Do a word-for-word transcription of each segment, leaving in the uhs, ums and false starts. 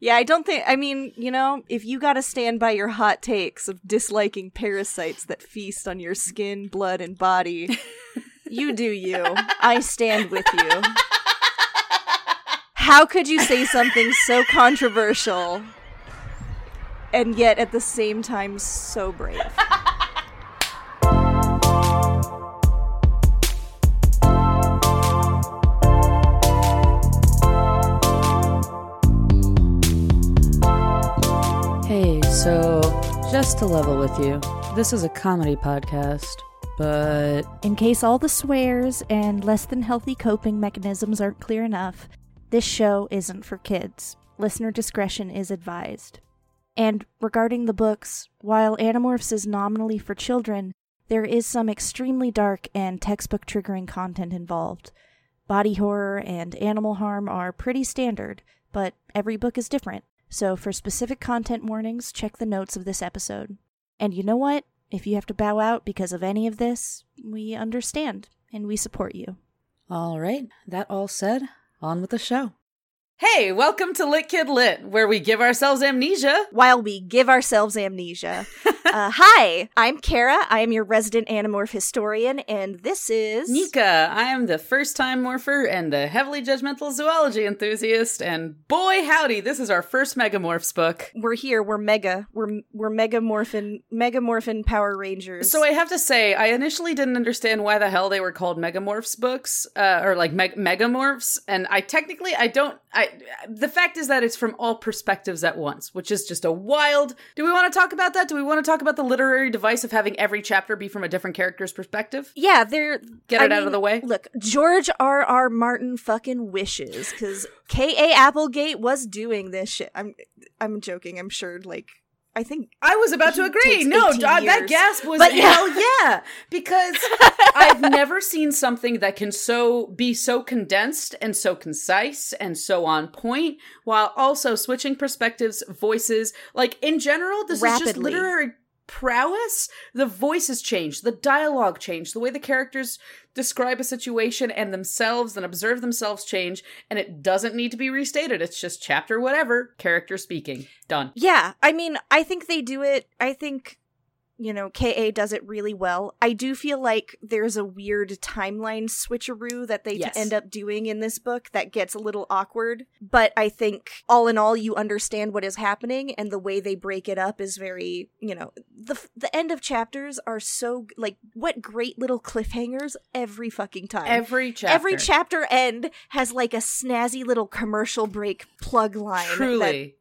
Yeah, I don't think, I mean, you know, if you gotta stand by your hot takes of disliking parasites that feast on your skin, blood, and body, you do you. I stand with you. How could you say something so controversial and yet at the same time so brave? Hey, so just to level with you, this is a comedy podcast, but... in case all the swears and less than healthy coping mechanisms aren't clear enough, this show isn't for kids. Listener discretion is advised. And regarding the books, while Animorphs is nominally for children, there is some extremely dark and textbook-triggering content involved. Body horror and animal harm are pretty standard, but every book is different. So for specific content warnings, check the notes of this episode. And you know what? If you have to bow out because of any of this, we understand, and we support you. All right, that all said, on with the show. Hey, welcome to Lit Kid Lit, where we give ourselves amnesia. While we give ourselves amnesia. uh, hi, I'm Kara. I am your resident Animorph historian, and this is... Nika. I am the first-time morpher and a heavily judgmental zoology enthusiast, and boy howdy, this is our first Megamorphs book. We're here. We're mega. We're we're Megamorphin, Megamorphin Power Rangers. So I have to say, I initially didn't understand why the hell they were called Megamorphs books, uh, or like me- Megamorphs, and I technically, I don't... I, the fact is that it's from all perspectives at once, which is just a wild... Do we want to talk about that? Do we want to talk about the literary device of having every chapter be from a different character's perspective? Yeah, they're... Get it I out mean, of the way? Look, George R. R. Martin fucking wishes, because K A. Applegate was doing this shit. I'm, I'm joking, I'm sure, like... I think I was about to agree. No, John, that gasp was but yeah. hell yeah, because I've never seen something that can so be so condensed and so concise and so on point while also switching perspectives, voices. Like in general, this Rapidly. is just literary prowess. The voices change, the dialogue change, the way the characters describe a situation and themselves and observe themselves change, and it doesn't need to be restated. It's just chapter whatever, character speaking. Done. Yeah, I mean, I think they do it, I think, you know, K A does it really well. I do feel like there's a weird timeline switcheroo that they yes. t- end up doing in this book that gets a little awkward, but I think all in all, you understand what is happening, and the way they break it up is very, you know, the the end of chapters are so, like, what great little cliffhangers every fucking time. Every chapter. Every chapter end has, like, a snazzy little commercial break plug line. Truly. That-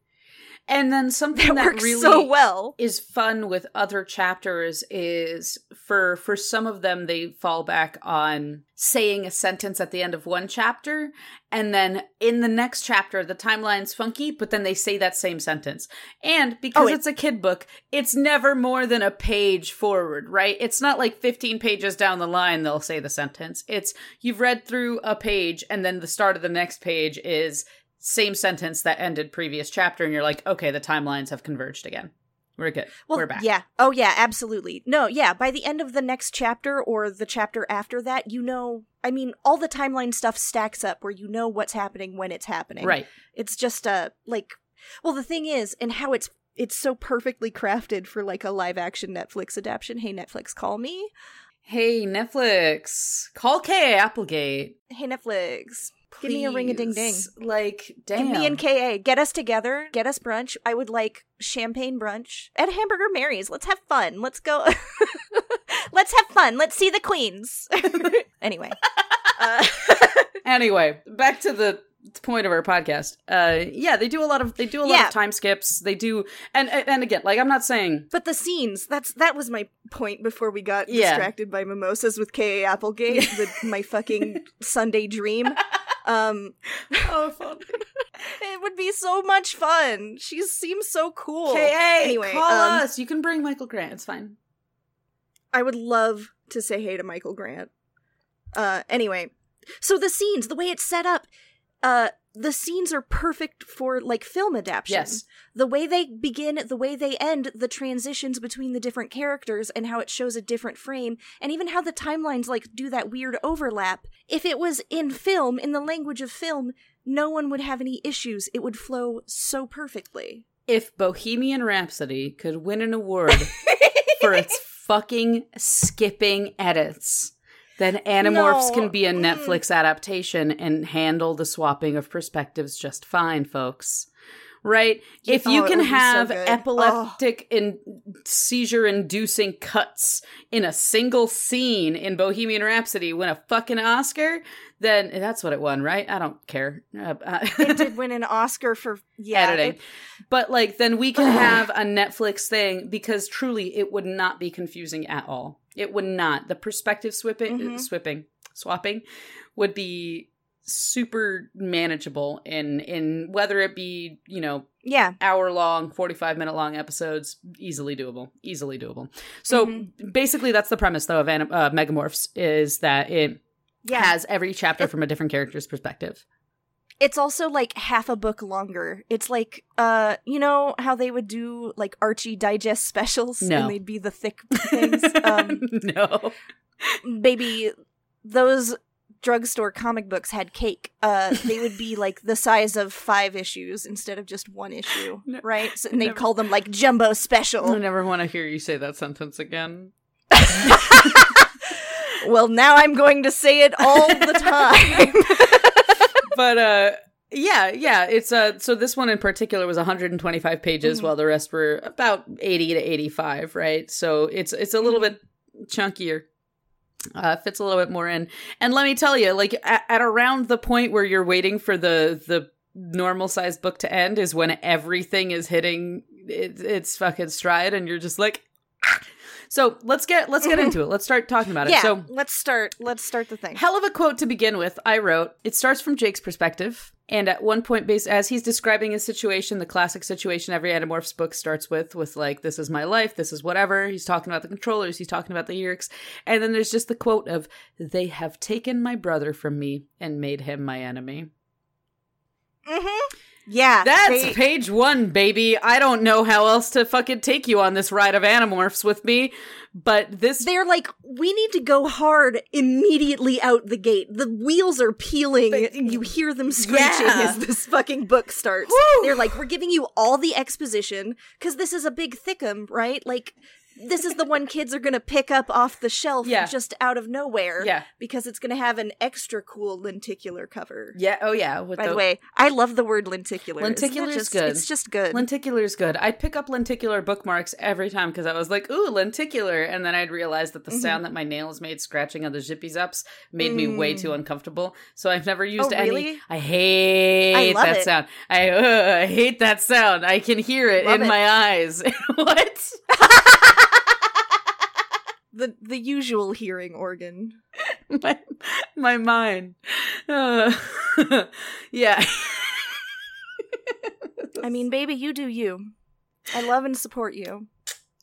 And then something that, that works really so well. Is fun with other chapters is for for some of them, they fall back on saying a sentence at the end of one chapter. And then in the next chapter, the timeline's funky, but then they say that same sentence. And because oh, it- it's a kid book, it's never more than a page forward, right? It's not like fifteen pages down the line, they'll say the sentence. It's you've read through a page and then the start of the next page is... same sentence that ended previous chapter, and you're like, okay, the timelines have converged again. We're good. Well, We're back. Yeah. Oh, yeah, absolutely. No, yeah, by the end of the next chapter or the chapter after that, you know, I mean, all the timeline stuff stacks up where you know what's happening when it's happening. Right. It's just a, uh, like, well, the thing is, and how it's it's so perfectly crafted for, like, a live-action Netflix adaptation. Hey, Netflix, call me. Hey, Netflix. Call K A. Applegate. Hey, Netflix. Please. Give me a ring-a-ding-ding. Like, damn. Give me and K A. Get us together. Get us brunch. I would like champagne brunch at Hamburger Mary's. Let's have fun. Let's go. Let's have fun. Let's see the queens. Anyway. uh. Anyway, back to the point of our podcast. Uh, yeah, they do a lot of they do a yeah. lot of time skips. They do, and and again, like I'm not saying, but the scenes. That's that was my point before we got yeah. distracted by mimosas with K A. Applegate, the, my fucking Sunday dream. Um, oh, fun. It would be so much fun. She seems so cool. K A, anyway, call um, us. You can bring Michael Grant. It's fine. I would love to say hey to Michael Grant. Uh, anyway, so the scenes, the way it's set up, uh, the scenes are perfect for, like, film adaptation. Yes. The way they begin, the way they end, the transitions between the different characters and how it shows a different frame, and even how the timelines, like, do that weird overlap. If it was in film, in the language of film, no one would have any issues. It would flow so perfectly. If Bohemian Rhapsody could win an award for its fucking skipping edits, then Animorphs no. can be a Netflix adaptation and handle the swapping of perspectives just fine, folks. Right? You if you can have so epileptic oh. and seizure-inducing cuts in a single scene in Bohemian Rhapsody win a fucking Oscar, then that's what it won, right? I don't care. Uh, uh, it did win an Oscar for yeah, editing. It, but, like, then we can have a Netflix thing, because truly it would not be confusing at all. It would not. The perspective swipping, mm-hmm. swipping, swapping would be super manageable in in whether it be, you know, yeah, hour long, forty-five minute long episodes, easily doable, easily doable. So mm-hmm. basically that's the premise though of anim- uh, Megamorphs, is that it yeah. has every chapter it- from a different character's perspective. It's also like half a book longer. It's like, uh, you know how they would do like Archie Digest specials no. and they'd be the thick things? Um, no. Baby, those drugstore comic books had cake. Uh, they would be like the size of five issues instead of just one issue, no, right? So, and they'd never, call them like Jumbo Special. I never want to hear you say that sentence again. Well, now I'm going to say it all the time. But, uh, yeah, yeah, it's, uh, so this one in particular was one hundred twenty-five pages, mm-hmm. while the rest were about eighty to eighty-five, right? So it's, it's a little bit chunkier, uh, fits a little bit more in. And let me tell you, like, at, at around the point where you're waiting for the, the normal sized book to end is when everything is hitting it, its fucking stride and you're just like, ah! So let's get let's get into it. Let's start talking about it. Yeah, so, let's start. Let's start the thing. Hell of a quote to begin with, I wrote. It starts from Jake's perspective. And at one point, based, as he's describing his situation, the classic situation every Animorphs book starts with, with like, this is my life, this is whatever. He's talking about the controllers, he's talking about the Yeerks. And then there's just the quote of, they have taken my brother from me and made him my enemy. Mm-hmm. Yeah. That's they- page one, baby. I don't know how else to fucking take you on this ride of Animorphs with me, but this- They're like, we need to go hard immediately out the gate. The wheels are peeling. They- you hear them screeching yeah. as this fucking book starts. Woo! They're like, we're giving you all the exposition, because this is a big thickum, right? Like- This is the one kids are going to pick up off the shelf yeah. just out of nowhere yeah. because it's going to have an extra cool lenticular cover. Yeah. Oh, yeah. With By the... the way, I love the word lenticular. Lenticular is good. It's just good. Lenticular is good. I'd pick up lenticular bookmarks every time because I was like, ooh, lenticular. And then I'd realize that the mm-hmm. sound that my nails made scratching on the zippy-zaps made mm. me way too uncomfortable. So I've never used oh, really? any. I hate I love that it. sound. I, uh, I hate that sound. I can hear it love in it. my eyes. What? The the usual hearing organ. my, my mind. Uh, yeah. I mean, baby, you do you. I love and support you.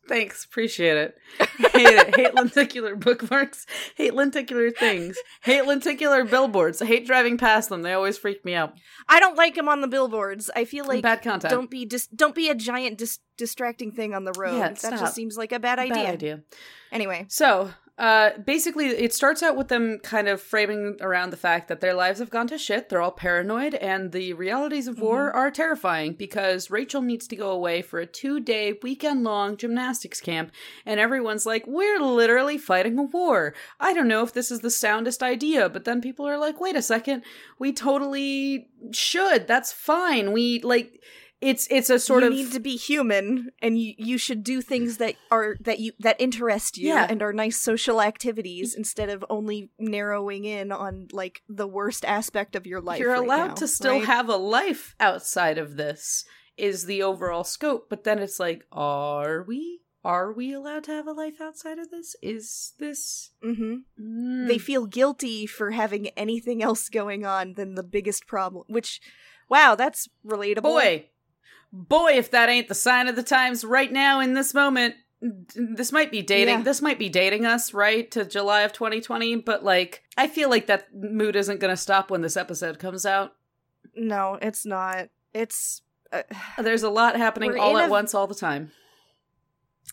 Thanks. Appreciate it. Hate it. Hate lenticular bookmarks. Hate lenticular things. Hate lenticular billboards. I hate driving past them. They always freak me out. I don't like them on the billboards. I feel like bad content. Don't be dis- don't be a giant dis- distracting thing on the road. Yeah, that stop. just seems like a bad idea. Bad idea. Anyway. So, uh, basically, it starts out with them kind of framing around the fact that their lives have gone to shit. They're all paranoid, and the realities of war mm-hmm. are terrifying because Rachel needs to go away for a two-day, weekend-long gymnastics camp, and everyone's like, we're literally fighting a war. I don't know if this is the soundest idea, but then people are like, wait a second, we totally should. That's fine. We, like... It's it's a sort you of you need to be human, and you, you should do things that are that you that interest you yeah. and are nice social activities instead of only narrowing in on like the worst aspect of your life. You're right allowed now, to still right? have a life outside of this is the overall scope, but then it's like, are we? Are we allowed to have a life outside of this? Is this... Mm-hmm. Mm. They feel guilty for having anything else going on than the biggest problem, which, wow, that's relatable. Boy. Boy, if that ain't the sign of the times right now in this moment. This might be dating. Yeah. This might be dating us, right, to July of twenty twenty. But, like, I feel like that mood isn't going to stop when this episode comes out. No, it's not. It's... Uh, There's a lot happening all at a, once all the time.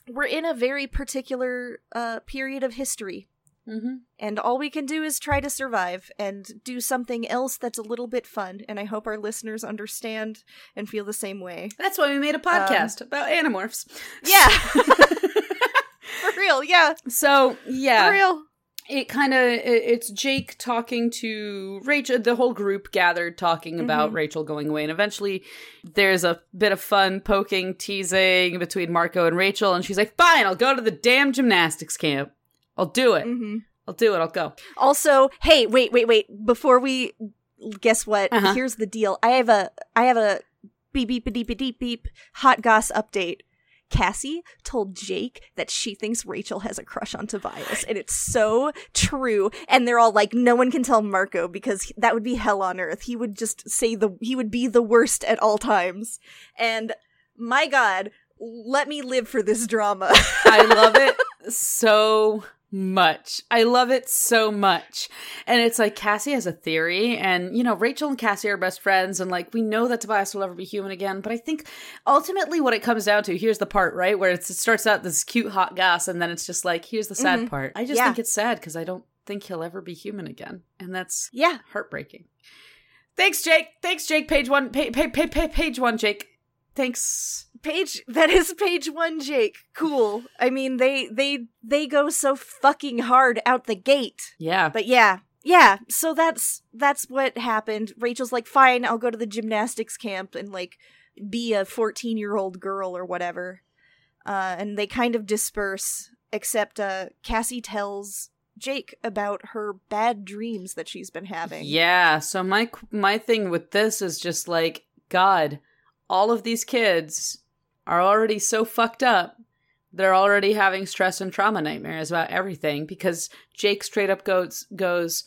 We're in a very particular uh, period of history. Mm-hmm. And all we can do is try to survive and do something else that's a little bit fun. And I hope our listeners understand and feel the same way. That's why we made a podcast um, about Animorphs. Yeah. For real, yeah. So, yeah. For real. It kind of, it, it's Jake talking to Rachel, the whole group gathered talking about mm-hmm. Rachel going away. And eventually there's a bit of fun poking, teasing between Marco and Rachel. And she's like, fine, I'll go to the damn gymnastics camp. I'll do it. Mm-hmm. I'll do it. I'll go. Also, hey, wait, wait, wait. Before we, guess what? Uh-huh. Here's the deal. I have a, I have a beep, beep, beep, beep, beep, beep, hot goss update. Cassie told Jake that she thinks Rachel has a crush on Tobias, and it's so true. And they're all like, no one can tell Marco because that would be hell on earth. He would just say the, he would be the worst at all times. And my God, let me live for this drama. I love it so much. I love it so much. And it's like Cassie has a theory, and you know, Rachel and Cassie are best friends, and like we know that Tobias will never be human again, but I think ultimately what it comes down to, here's the part, right, where it's, it starts out this cute hot goss, and then it's just like, here's the sad mm-hmm. part. I just yeah. think it's sad because I don't think he'll ever be human again, and that's yeah heartbreaking. Thanks, Jake. Thanks, Jake. Page one. Page page page page one, Jake. Thanks. Page, that is page one, Jake. Cool. I mean, they they they go so fucking hard out the gate. Yeah. But yeah. Yeah. So that's that's what happened. Rachel's like, fine, I'll go to the gymnastics camp and like be a fourteen-year-old girl or whatever. Uh, and they kind of disperse, except uh, Cassie tells Jake about her bad dreams that she's been having. Yeah. So my my thing with this is just like, God, all of these kids are already so fucked up, they're already having stress and trauma nightmares about everything, because Jake straight up goes, goes,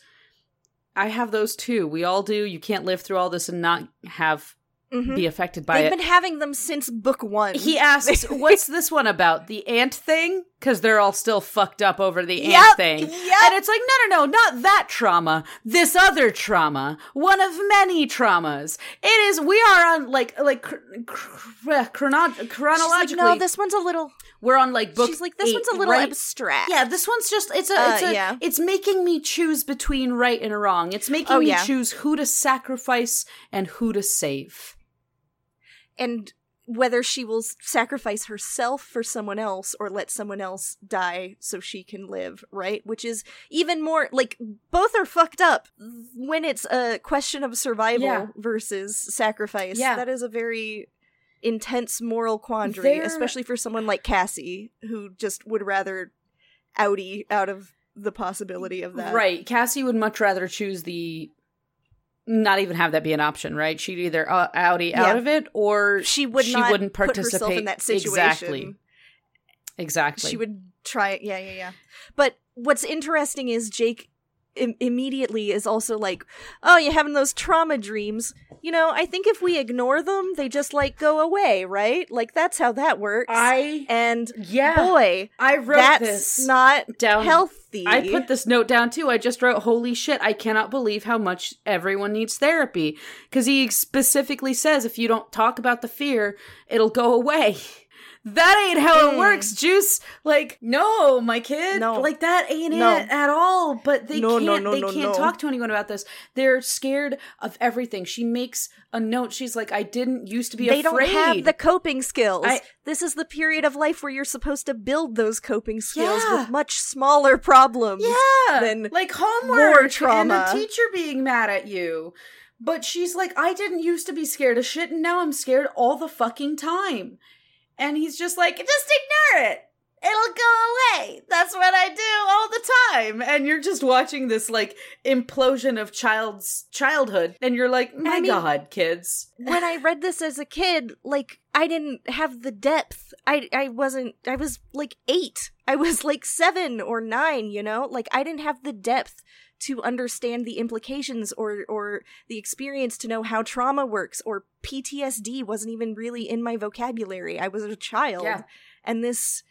I have those too. We all do. You can't live through all this and not have mm-hmm. be affected by They've it. They've been having them since book one. He asks, what's this one about? The ant thing? Because they're all still fucked up over the yep, ant thing. Yep. And it's like, no, no, no, not that trauma. This other trauma. One of many traumas. It is, we are on, like, like cr- cr- chrono- chronologically. She's like, no, this one's a little. We're on, like, book She's like, this eight, one's a little right? abstract. Yeah, this one's just, it's a, it's, uh, a yeah. it's making me choose between right and wrong. It's making oh, me yeah. choose who to sacrifice and who to save. And whether she will sacrifice herself for someone else or let someone else die so she can live, right? Which is even more, like, both are fucked up when it's a question of survival yeah. versus sacrifice. Yeah. That is a very intense moral quandary, They're... especially for someone like Cassie, who just would rather outie out of the possibility of that. Right. Cassie would much rather choose the... not even have that be an option, right? She'd either uh, outie yeah. out of it, or she, would she not wouldn't participate. Put herself in that situation. Exactly. Exactly. She would try it. Yeah, yeah, yeah. But what's interesting is Jake im- immediately is also like, oh, you're having those trauma dreams. You know, I think if we ignore them, they just, like, go away, right? Like, that's how that works. I And, yeah, boy, I wrote that's this not down. Healthy. I put this note down, too. I just wrote, holy shit, I cannot believe how much everyone needs therapy. Because he specifically says, if you don't talk about the fear, it'll go away. That ain't how mm. it works, Juice. Like, no, my kid. No. Like, that ain't no. it at all. But they no, can't, no, no, they no, can't no. talk to anyone about this. They're scared of everything. She makes a note. She's like, I didn't used to be they afraid. They don't have the coping skills. I, this is the period of life where you're supposed to build those coping skills yeah. with much smaller problems yeah. than like homework more trauma. And a teacher being mad at you. But she's like, I didn't used to be scared of shit, and now I'm scared all the fucking time. And he's just like, just ignore it. It'll go away. That's what I do all the time. And you're just watching this, like, implosion of child's childhood. And you're like, my I mean, God, kids. When I read this as a kid, like, I didn't have the depth. I, I wasn't, I was, like, eight. I was, like, seven or nine, you know? Like, I didn't have the depth to understand the implications or or the experience to know how trauma works, or P T S D wasn't even really in my vocabulary. I was a child. Yeah. And this,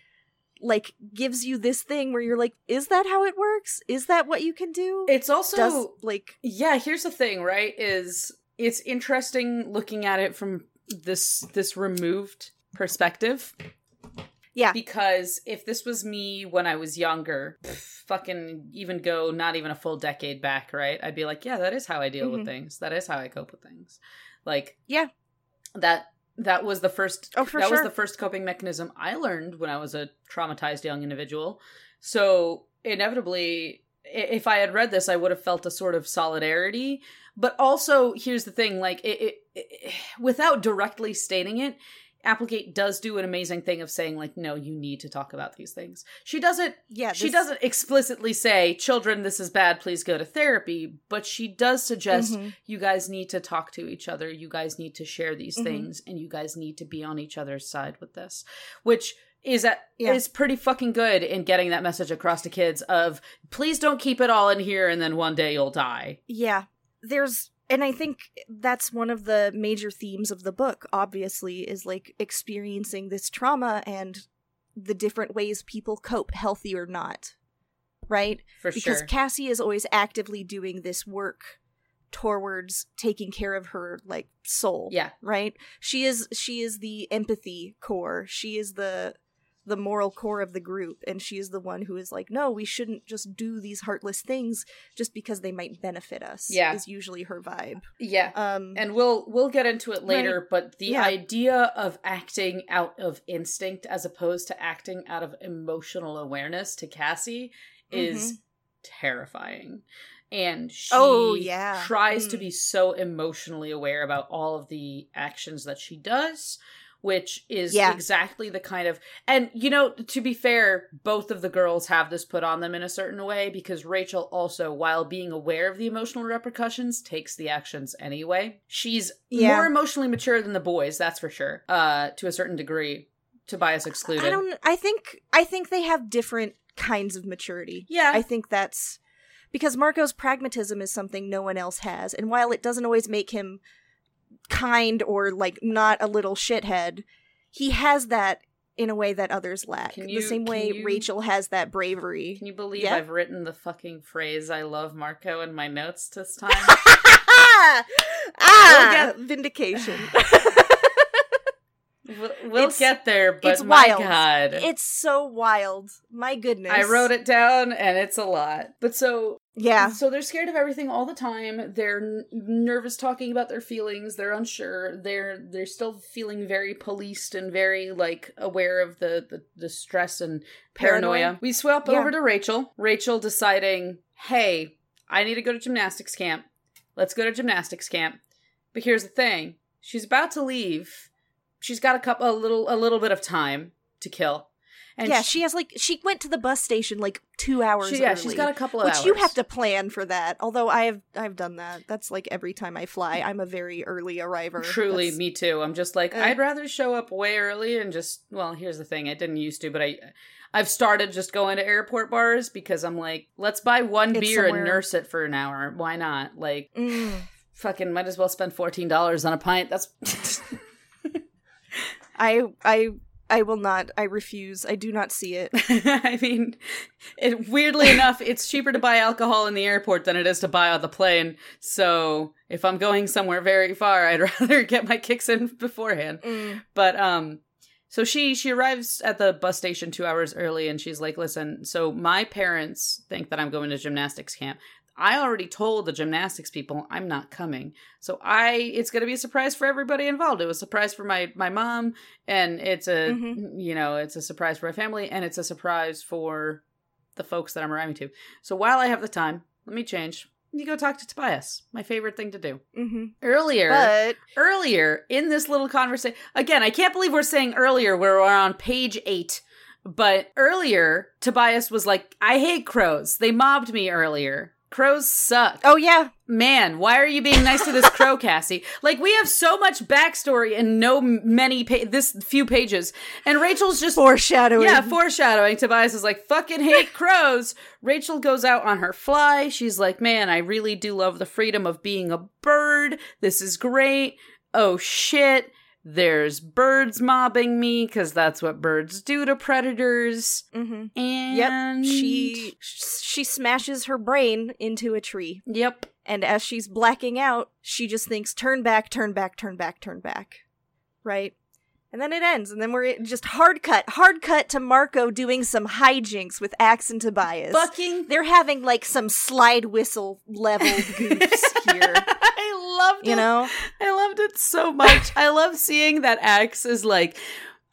like, gives you this thing where you're like, is that how it works? Is that what you can do? It's also, Does, like... Yeah, here's the thing, right? Is it's interesting looking at it from this this removed perspective. Yeah. Because if this was me when I was younger, pff, fucking even go not even a full decade back, right? I'd be like, yeah, that is how I deal mm-hmm. with things. That is how I cope with things. Like, yeah, that that was the first. Oh, for that sure. was the first coping mechanism I learned when I was a traumatized young individual. So inevitably, if I had read this, I would have felt a sort of solidarity. But also, here's the thing, like, it, it, it, without directly stating it, Applegate does do an amazing thing of saying, like, no, you need to talk about these things. She doesn't, yeah, this... she doesn't explicitly say, children, this is bad, please go to therapy. But she does suggest mm-hmm. you guys need to talk to each other. You guys need to share these mm-hmm. things, and you guys need to be on each other's side with this, which... is that yeah. is pretty fucking good in getting that message across to kids of, please don't keep it all in here and then one day you'll die. Yeah. There's, and I think that's one of the major themes of the book, obviously, is like experiencing this trauma and the different ways people cope, healthy or not. Right? For because sure. Because Cassie is always actively doing this work towards taking care of her, like, soul. Yeah. Right? She is, she is the empathy core. She is the... the moral core of the group, and she is the one who is like, no, we shouldn't just do these heartless things just because they might benefit us. Yeah, is usually her vibe. Yeah, um, and we'll we'll get into it later. Right. But the yeah. idea of acting out of instinct as opposed to acting out of emotional awareness to Cassie is mm-hmm. terrifying, and she oh, yeah. tries mm. to be so emotionally aware about all of the actions that she does. Which is yeah. exactly the kind of... And, you know, to be fair, both of the girls have this put on them in a certain way, because Rachel also, while being aware of the emotional repercussions, takes the actions anyway. She's yeah. more emotionally mature than the boys, that's for sure, uh, to a certain degree, Tobias excluded. I don't... I think, I think they have different kinds of maturity. Yeah. I think that's... Because Marco's pragmatism is something no one else has, and while it doesn't always make him... kind or like not a little shithead, he has that in a way that others lack. You, the same way you, Rachel has that bravery. Can you believe yeah? I've written the fucking phrase "I love Marco" in my notes this time? ah, we'll get, vindication. we'll we'll get there, but it's my wild. God, it's so wild. My goodness, I wrote it down, and it's a lot. But so. Yeah. So they're scared of everything all the time. They're n- nervous talking about their feelings. They're unsure. They're they're still feeling very policed and very, like, aware of the, the, the stress and paranoia. paranoia. We swap yeah. over to Rachel. Rachel deciding, hey, I need to go to gymnastics camp. Let's go to gymnastics camp. But here's the thing. She's about to leave. She's got a couple, a little, a little bit of time to kill. And yeah, she, she has, like, she went to the bus station, like, two hours she, yeah, early. Yeah, she's got a couple of which hours. Which you have to plan for that, although I have, I've done that. That's, like, every time I fly, I'm a very early arriver. Truly, that's, me too. I'm just like, uh, I'd rather show up way early and just, well, here's the thing, I didn't used to, but I, I've started just going to airport bars because I'm like, let's buy one beer somewhere. And nurse it for an hour. Why not? Like, mm. fucking might as well spend fourteen dollars on a pint. That's... I, I... I will not. I refuse. I do not see it. I mean, it, weirdly enough, it's cheaper to buy alcohol in the airport than it is to buy on the plane. So if I'm going somewhere very far, I'd rather get my kicks in beforehand. Mm. But um, so she she arrives at the bus station two hours early, and she's like, listen, so my parents think that I'm going to gymnastics camp. I already told the gymnastics people I'm not coming. So I, it's going to be a surprise for everybody involved. It was a surprise for my, my mom, and it's a, mm-hmm. you know, it's a surprise for my family, and it's a surprise for the folks that I'm arriving to. So while I have the time, let me change. You go talk to Tobias. My favorite thing to do. Mm-hmm. Earlier, but... earlier in this little conversation, again, I can't believe we're saying earlier, we're on page eight. But earlier, Tobias was like, I hate crows. They mobbed me earlier. Crows suck. Oh, yeah. Man, why are you being nice to this crow, Cassie? Like, we have so much backstory and no many, pa- this few pages. And Rachel's just... Foreshadowing. Yeah, foreshadowing. Tobias is like, fucking hate crows. Rachel goes out on her fly. She's like, man, I really do love the freedom of being a bird. This is great. Oh, shit. There's birds mobbing me, because that's what birds do to predators. Mm-hmm. And yep. she she smashes her brain into a tree. Yep. And as she's blacking out, she just thinks, turn back, turn back, turn back, turn back. Right? And then it ends, and then we're just hard cut, hard cut to Marco doing some hijinks with Axe and Tobias. Fucking, they're having like some slide whistle level goofs here. I loved you it. You know, I loved it so much. I love seeing that Axe is like,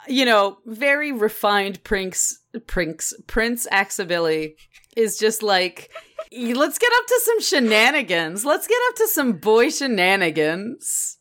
you know, very refined Prince, Prince, Prince Axebilly is just like, let's get up to some shenanigans. Let's get up to some boy shenanigans.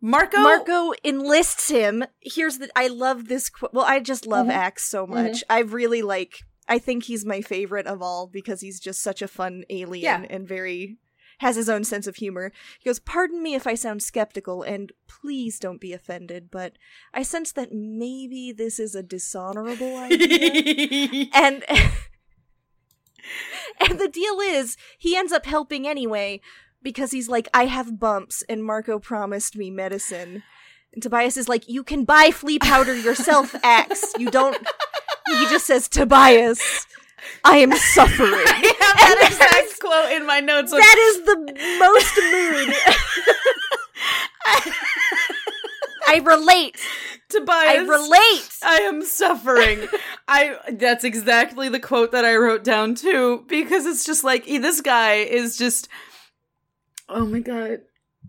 Marco Marco enlists him. Here's the I love this qu- well I just love mm-hmm. Axe so much. Mm-hmm. I really like I think he's my favorite of all because he's just such a fun alien yeah. and very has his own sense of humor. He goes, "Pardon me if I sound skeptical and please don't be offended, but I sense that maybe this is a dishonorable idea." and and the deal is he ends up helping anyway. Because he's like, I have bumps, and Marco promised me medicine. And Tobias is like, you can buy flea powder yourself, Axe. You don't... He just says, Tobias, I am suffering. I have that and exact is, quote in my notes. Like, that is the most mood. I, I relate. Tobias, I relate. I am suffering. I. That's exactly the quote that I wrote down, too. Because it's just like, this guy is just... Oh my god.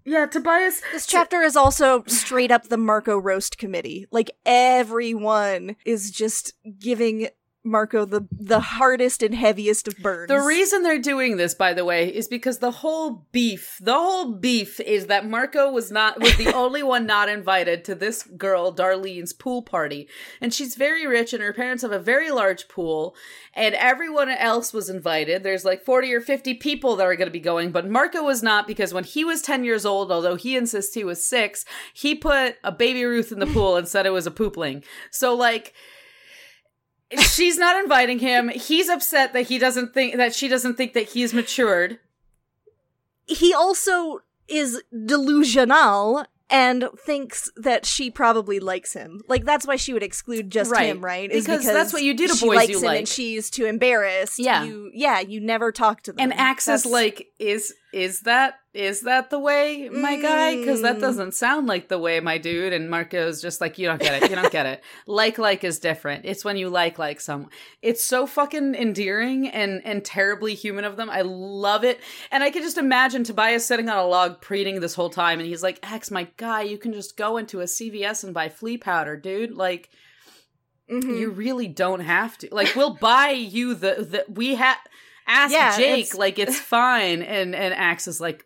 Yeah, Tobias. This chapter is also straight up the Marco roast committee. Like, everyone is just giving Marco the, the hardest and heaviest of burns. The reason they're doing this, by the way, is because the whole beef, the whole beef is that Marco was not, was the only one not invited to this girl, Darlene's pool party. And she's very rich and her parents have a very large pool and everyone else was invited. There's like forty or fifty people that are going to be going, but Marco was not because when he was ten years old, although he insists he was six, he put a baby Ruth in the pool and said it was a poopling. So like... She's not inviting him. He's upset that he doesn't think that she doesn't think that he's matured. He also is delusional and thinks that she probably likes him. Like that's why she would exclude just right. him, right? Because, because that's what you do to boys likes you him like. And she's too embarrassed. Yeah, you, yeah. You never talk to them. And Axe is like, is is that is that the way, my mm. guy? Because that doesn't sound like the way, my dude. And Marco's just like, you don't get it. You don't get it. Like like is different. It's when you like like someone. It's so fucking endearing and and terribly human of them. I love it. And I could just imagine Tobias sitting on a log preening this whole time, and he's like, Axe, my guy, you can just go into a C V S and buy flea powder, dude. Like. Mm-hmm. You really don't have to. Like, we'll buy you the, the we have, ask yeah, Jake, it's- like, it's fine. And, and Axe is like,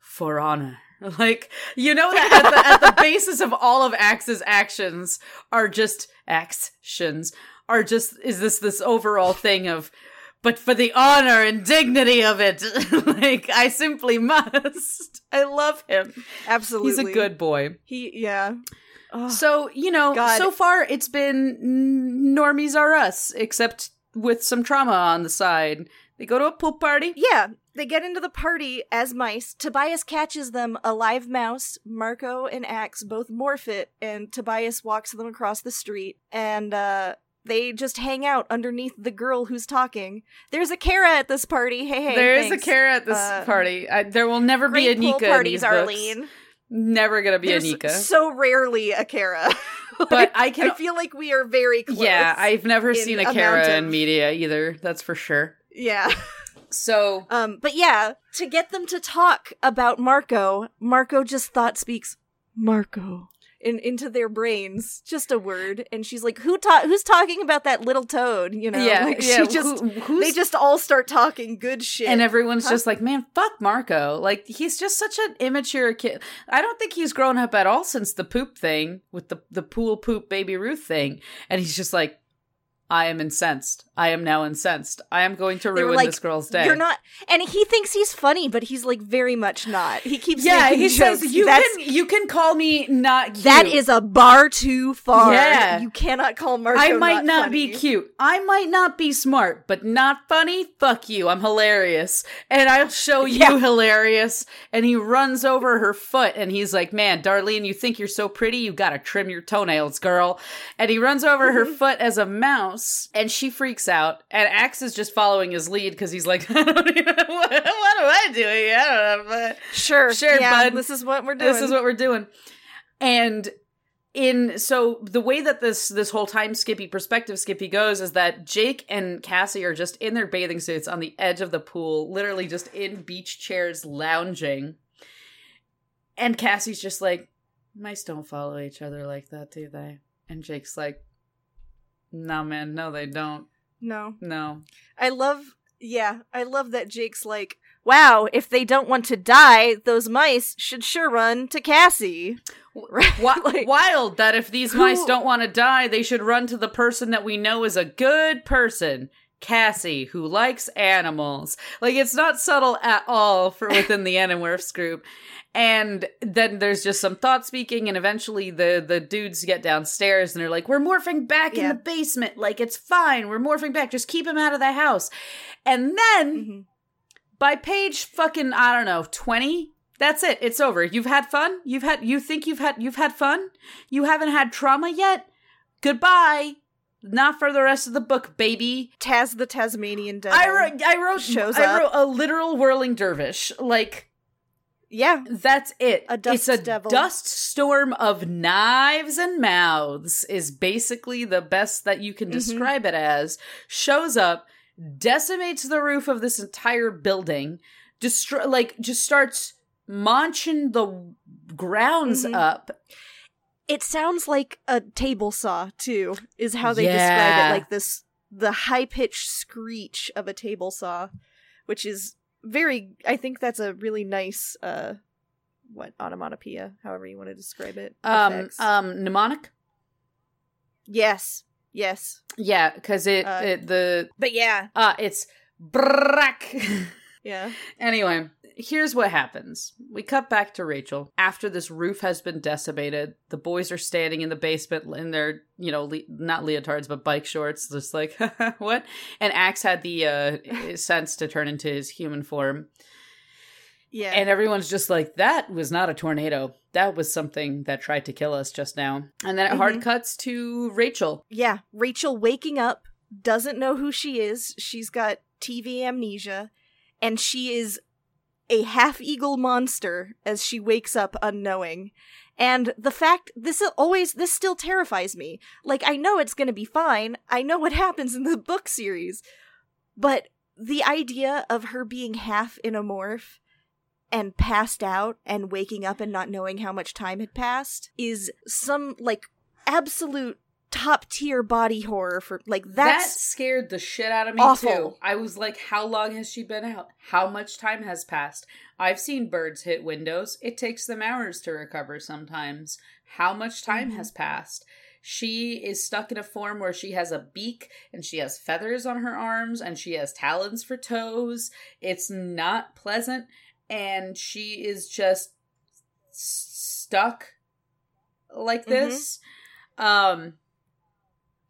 for honor. Like, you know that at the, at the basis of all of Axe's actions are just, actions are just, is this, this overall thing of, but for the honor and dignity of it, like, I simply must. I love him. Absolutely. He's a good boy. He, yeah. So, you know, God. So far it's been normies are us, except with some trauma on the side. They go to a pool party. Yeah, they get into the party as mice. Tobias catches them, a live mouse. Marco and Axe both morph it, and Tobias walks them across the street. And uh, they just hang out underneath the girl who's talking. There's a Kara at this party. Hey, hey, There thanks. is a Kara at this uh, party. I, there will never be a Nika in these books. Great pool parties, Arlene. Never gonna be There's a Nika. So rarely a Kara. Like, but I can. I feel like we are very close. Yeah, I've never seen a Kara in media either. That's for sure. Yeah. So. Um. But yeah, to get them to talk about Marco, Marco just thought speaks Marco in into their brains, just a word, and she's like, "Who ta- Who's talking about that little toad?" You know. Yeah. Like, yeah. She just. Who, they just all start talking good shit, and everyone's huh? just like, "Man, fuck Marco! Like he's just such an immature kid. I don't think he's grown up at all since the poop thing with the the pool poop baby Ruth thing." And he's just like, "I am incensed. I am now incensed. I am going to ruin like, this girl's day." You're not, and he thinks he's funny, but he's like very much not. He keeps yeah. Making he jokes. says you That's, can you can call me not cute. That is a bar too far. Yeah. You cannot call Marco. I might not, not be cute. I might not be smart, but not funny. Fuck you. I'm hilarious, and I'll show you yeah. hilarious. And he runs over her foot, and he's like, "Man, Darlene, you think you're so pretty? You gotta trim your toenails, girl." And he runs over her foot as a mouse. And she freaks out, and Axe is just following his lead because he's like, I don't even know what, what am I doing? I don't know. But sure, sure, yeah, bud. This is what we're doing. This is what we're doing. And in so the way that this this whole time Skippy perspective Skippy goes is that Jake and Cassie are just in their bathing suits on the edge of the pool, literally just in beach chairs lounging. And Cassie's just like, mice don't follow each other like that, do they? And Jake's like, no, man, no, they don't. No. No. I love, yeah, I love that Jake's like, wow, if they don't want to die, those mice should sure run to Cassie. Right? Like, wild that if these who... mice don't want to die, they should run to the person that we know is a good person. Cassie, who likes animals. Like, it's not subtle at all for within the Animorphs group. And then there's just some thought speaking, and eventually the, the dudes get downstairs, and they're like, we're morphing back yeah. in the basement. Like, it's fine. We're morphing back. Just keep him out of the house. And then, mm-hmm. by page fucking, I don't know, twenty, that's it. It's over. You've had fun? You've had, you think you've had, you've had fun? You haven't had trauma yet? Goodbye. Not for the rest of the book, baby. Taz the Tasmanian devil. I wrote, I wrote, shows I wrote up. A literal whirling dervish. Like... Yeah. That's it. A dust it's a devil. Dust storm of knives and mouths is basically the best that you can mm-hmm. describe it as. Shows up, decimates the roof of this entire building, destro- like just starts munching the grounds mm-hmm. up. It sounds like a table saw, too, is how they yeah. describe it. Like this, the high-pitched screech of a table saw, which is... Very, I think that's a really nice, uh, what, onomatopoeia, however you want to describe it. Um, um, mnemonic? Yes, yes. Yeah, because it, uh, it, the... But yeah. Uh, it's brack. Yeah. Anyway, here's what happens. We cut back to Rachel. After this roof has been decimated, the boys are standing in the basement in their, you know, le- not leotards, but bike shorts, just like, what? And Axe had the uh, sense to turn into his human form. Yeah. And everyone's just like, that was not a tornado. That was something that tried to kill us just now. And then it mm-hmm. hard cuts to Rachel. Yeah, Rachel waking up, doesn't know who she is. She's got T V amnesia. And she is a half-eagle monster as she wakes up unknowing. And the fact, this always, this still terrifies me. Like, I know it's going to be fine. I know what happens in the book series. But the idea of her being half in a morph and passed out and waking up and not knowing how much time had passed is some, like, absolute... top tier body horror for like that's that scared the shit out of me awful. Too. I was like, how long has she been out? How much time has passed? I've seen birds hit windows. It takes them hours to recover sometimes. How much time mm-hmm. has passed? She is stuck in a form where she has a beak and she has feathers on her arms and she has talons for toes. It's not pleasant, and she is just stuck like this. Mm-hmm. Um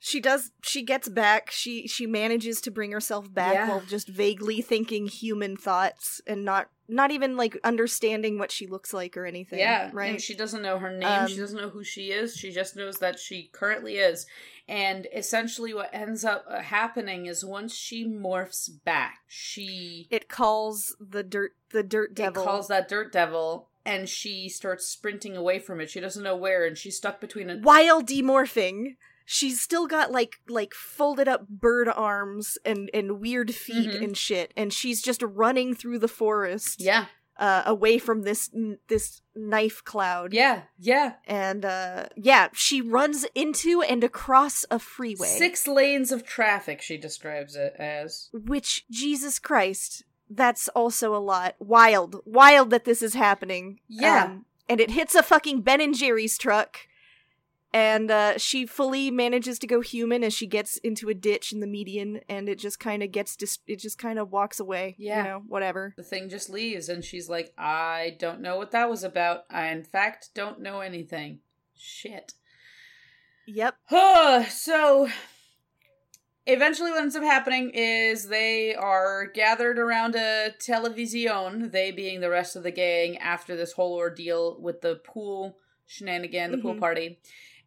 She does, she gets back, she she manages to bring herself back yeah. while just vaguely thinking human thoughts and not not even, like, understanding what she looks like or anything. Yeah, right? And she doesn't know her name, um, she doesn't know who she is, she just knows that she currently is. And essentially what ends up happening is once she morphs back, she... It calls the dirt, the dirt devil. It calls that dirt devil... And she starts sprinting away from it. She doesn't know where, and she's stuck between a... While demorphing, she's still got, like, like folded up bird arms and, and weird feet mm-hmm. and shit. And she's just running through the forest. Yeah. Uh, away from this n- this knife cloud. Yeah, yeah. And, uh, yeah, she runs into and across a freeway. Six lanes of traffic, she describes it as. Which, Jesus Christ... That's also a lot. Wild. Wild that this is happening. Yeah. Um, and it hits a fucking Ben and Jerry's truck. And uh, she fully manages to go human as she gets into a ditch in the median. And it just kind of gets, dis- it just kind of walks away. Yeah. You know, whatever. The thing just leaves. And she's like, I don't know what that was about. I, in fact, don't know anything. Shit. Yep. So... Eventually what ends up happening is they are gathered around a television, they being the rest of the gang, after this whole ordeal with the pool shenanigan, the mm-hmm. pool party.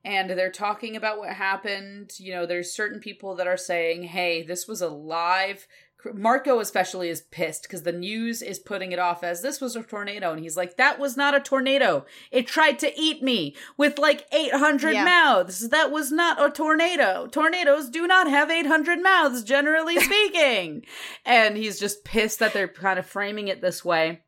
And they're talking about what happened. You know, there's certain people that are saying, hey, this was a live Marco especially is pissed because the news is putting it off as this was a tornado. And he's like, that was not a tornado. It tried to eat me with like eight hundred yeah. mouths. That was not a tornado. Tornadoes do not have eight hundred mouths, generally speaking. And he's just pissed that they're kind of framing it this way.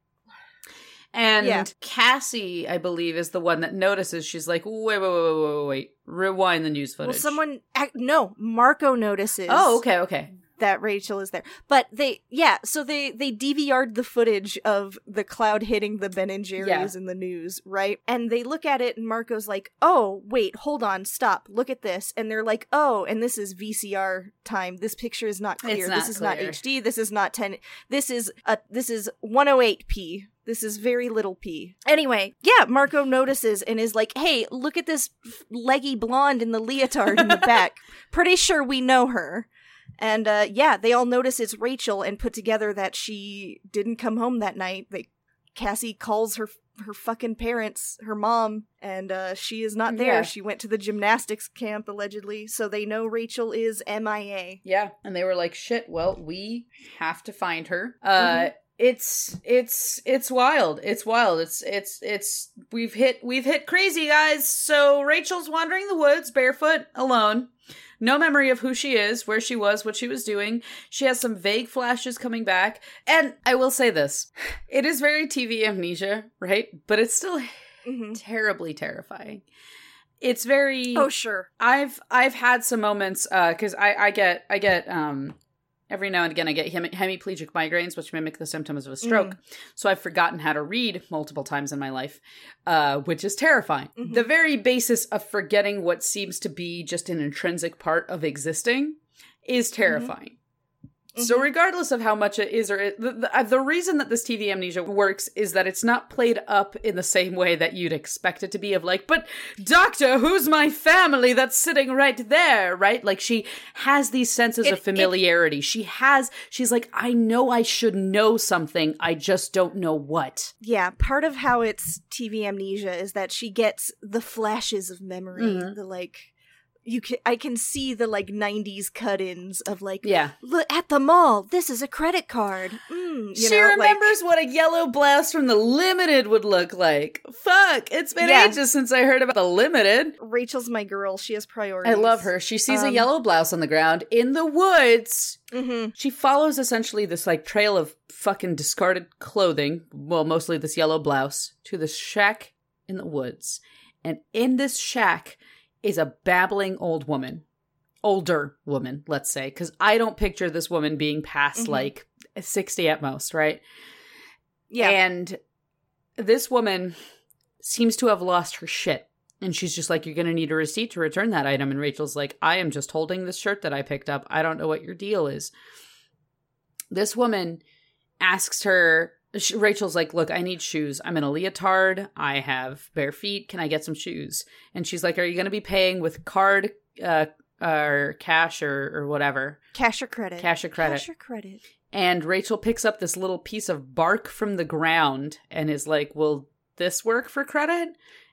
And yeah. Cassie, I believe, is the one that notices. She's like, wait, wait, wait, wait, wait, wait. Rewind the news footage. Well, someone... No, Marco notices. Oh, okay, okay. That Rachel is there. But they... Yeah, so they, they D V R'd the footage of the cloud hitting the Ben and Jerry's yeah. in the news, right? And they look at it, and Marco's like, oh, wait, hold on, stop, look at this. And they're like, oh, and this is V C R time. This picture is not clear. Not this clear. Is not H D. This is not ten... This is a, This is one oh eight p. This is very little p. Anyway, yeah, Marco notices and is like, hey, look at this leggy blonde in the leotard in the back. Pretty sure we know her. And uh, yeah, they all notice it's Rachel and put together that she didn't come home that night. They, Cassie calls her her fucking parents, her mom, and uh, she is not there. Yeah. She went to the gymnastics camp, allegedly. So they know Rachel is M I A. Yeah, and they were like, shit, well, we have to find her. Uh mm-hmm. It's, it's, it's wild. It's wild. It's, it's, it's, we've hit, we've hit crazy, guys. So Rachel's wandering the woods barefoot, alone. No memory of who she is, where she was, what she was doing. She has some vague flashes coming back. And I will say this, it is very T V amnesia, right? But it's still mm-hmm. terribly terrifying. It's very, oh, sure. I've, I've had some moments, uh, cause I, I get, I get, um, every now and again, I get hem- hemiplegic migraines, which mimic the symptoms of a stroke. Mm. So I've forgotten how to read multiple times in my life, uh, which is terrifying. Mm-hmm. The very basis of forgetting what seems to be just an intrinsic part of existing is terrifying. Mm-hmm. So regardless of how much it is, or it, the, the, the reason that this T V amnesia works is that it's not played up in the same way that you'd expect it to be of like, but doctor, who's my family that's sitting right there, right? Like she has these senses it, of familiarity. It, she has, she's like, I know I should know something. I just don't know what. Yeah. Part of how it's T V amnesia is that she gets the flashes of memory, mm-hmm. the like... You can, I can see the, like, nineties cut-ins of, like, yeah. look at the mall. This is a credit card. Mm, you she know, remembers like, what a yellow blouse from the Limited would look like. Fuck, it's been yeah. ages since I heard about the Limited. Rachel's my girl. She has priorities. I love her. She sees um, a yellow blouse on the ground in the woods. Mm-hmm. She follows essentially this, like, trail of fucking discarded clothing, well, mostly this yellow blouse, to this shack in the woods. And in this shack... is a babbling old woman. Older woman, let's say. Because I don't picture this woman being past, mm-hmm. like, sixty at most, right? Yeah. And this woman seems to have lost her shit. And she's just like, you're going to need a receipt to return that item. And Rachel's like, I am just holding this shirt that I picked up. I don't know what your deal is. This woman asks her... She, Rachel's like, look, I need shoes. I'm in a leotard. I have bare feet. Can I get some shoes? And she's like, are you going to be paying with card uh, or cash or, or whatever? Cash or credit. Cash or credit. Cash or credit. And Rachel picks up this little piece of bark from the ground and is like, will this work for credit?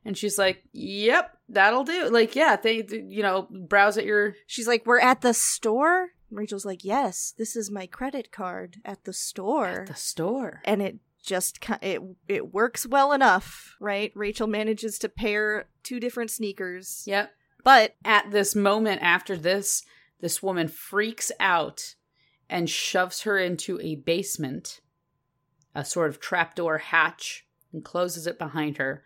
And she's like, yep, that'll do. Like, yeah, they, you know, browse at your... She's like, we're at the store? Rachel's like, yes, this is my credit card at the store. At the store. And it just, it it works well enough, right? Rachel manages to pair two different sneakers. Yep. But at this moment after this, this woman freaks out and shoves her into a basement, a sort of trapdoor hatch, and closes it behind her,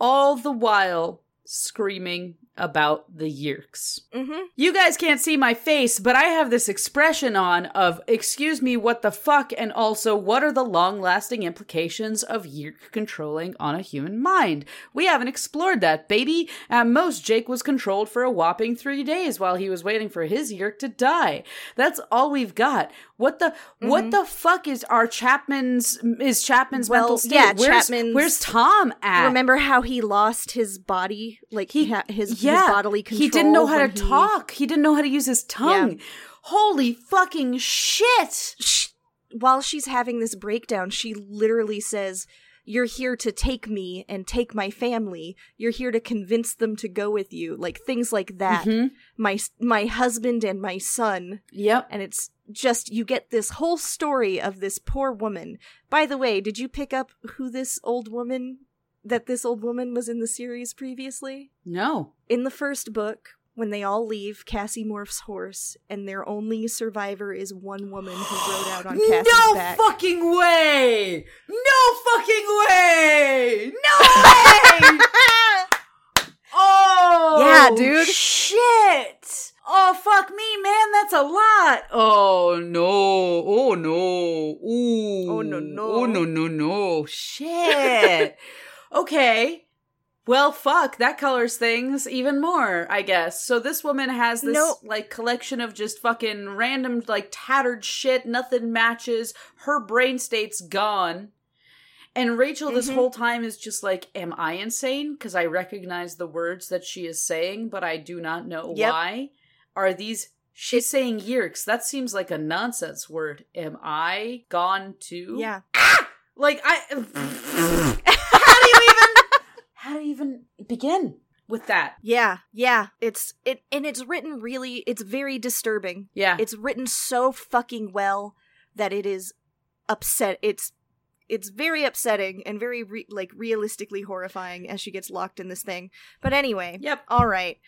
all the while screaming about the Yeerks. Mm-hmm. You guys can't see my face, but I have this expression on of, excuse me, what the fuck, and also, what are the long-lasting implications of Yeerk controlling on a human mind? We haven't explored that, baby. At most, Jake was controlled for a whopping three days while he was waiting for his Yeerk to die. That's all we've got. What the mm-hmm. what the fuck is our Chapman's is Chapman's well, mental state? Yeah, where's, Chapman's, where's Tom at? Remember how he lost his body? Like, he ha- his, yeah, his bodily control. He didn't know how to he... talk. He didn't know how to use his tongue. Yeah. Holy fucking shit. She, while she's having this breakdown, she literally says, you're here to take me and take my family. You're here to convince them to go with you. Like, things like that. Mm-hmm. My my husband and my son. Yep. And it's just, you get this whole story of this poor woman. By the way, did you pick up who this old woman, that this old woman was in the series previously? No. In the first book, when they all leave Cassie Morph's horse, and their only survivor is one woman who rode out on Cassie's no back. No fucking way! No fucking way! No way! Oh! Yeah, dude. Shit! Oh, fuck me, man, that's a lot! Oh, no. Oh, no. Ooh. Oh, no, no. Oh, no, no, no. Shit. Okay. Well, fuck, that colors things even more, I guess. So this woman has this, nope. like, collection of just fucking random, like, tattered shit. Nothing matches. Her brain state's gone. And Rachel, mm-hmm. this whole time, is just like, am I insane? Because I recognize the words that she is saying, but I do not know yep. why. Are these... She's saying Yeerks. That seems like a nonsense word. Am I gone too? Yeah. Ah! Like, I... How do you even begin with that? Yeah, yeah. It's it, and it's written really. It's very disturbing. Yeah, it's written so fucking well that it is upset. It's it's very upsetting and very re- like realistically horrifying as she gets locked in this thing. But anyway, yep. All right.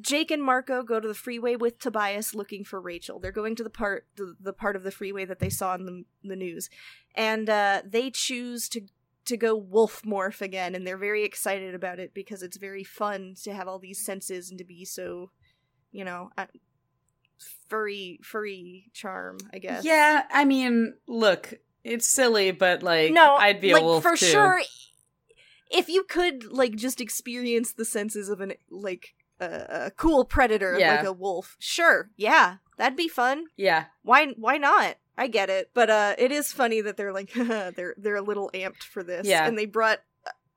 Jake and Marco go to the freeway with Tobias looking for Rachel. They're going to the part the, the part of the freeway that they saw in the, the news, and uh, they choose to. to go wolf morph again, and they're very excited about it because it's very fun to have all these senses and to be so, you know, uh, furry furry charm, I guess. Yeah, I mean, look, it's silly, but like, no, I'd be like, a wolf for too. Sure, if you could like just experience the senses of an like uh, a cool predator, yeah. like a wolf, sure, yeah, that'd be fun. Yeah, why why not? I get it, but uh, it is funny that they're like they're they're a little amped for this, yeah. and they brought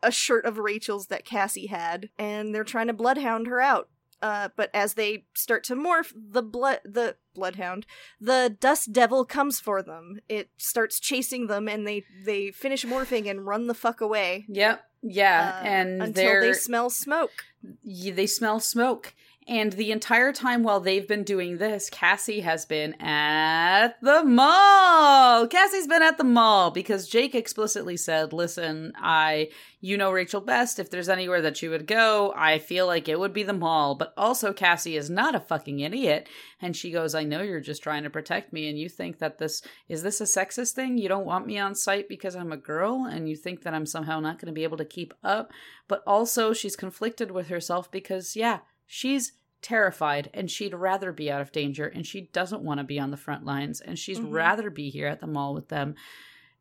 a shirt of Rachel's that Cassie had, and they're trying to bloodhound her out. Uh, but as they start to morph, the blood the bloodhound, the dust devil comes for them. It starts chasing them, and they they finish morphing and run the fuck away. Yep, yeah, uh, and until they're... they smell smoke. Yeah, they smell smoke. And the entire time while they've been doing this, Cassie has been at the mall. Cassie's been at the mall because Jake explicitly said, listen, I, you know Rachel best. If there's anywhere that she would go, I feel like it would be the mall. But also Cassie is not a fucking idiot. And she goes, I know you're just trying to protect me. And you think that this, is this a sexist thing? You don't want me on site because I'm a girl? And you think that I'm somehow not going to be able to keep up? But also she's conflicted with herself because, yeah. She's terrified, and she'd rather be out of danger, and she doesn't want to be on the front lines, and she'd mm-hmm. rather be here at the mall with them.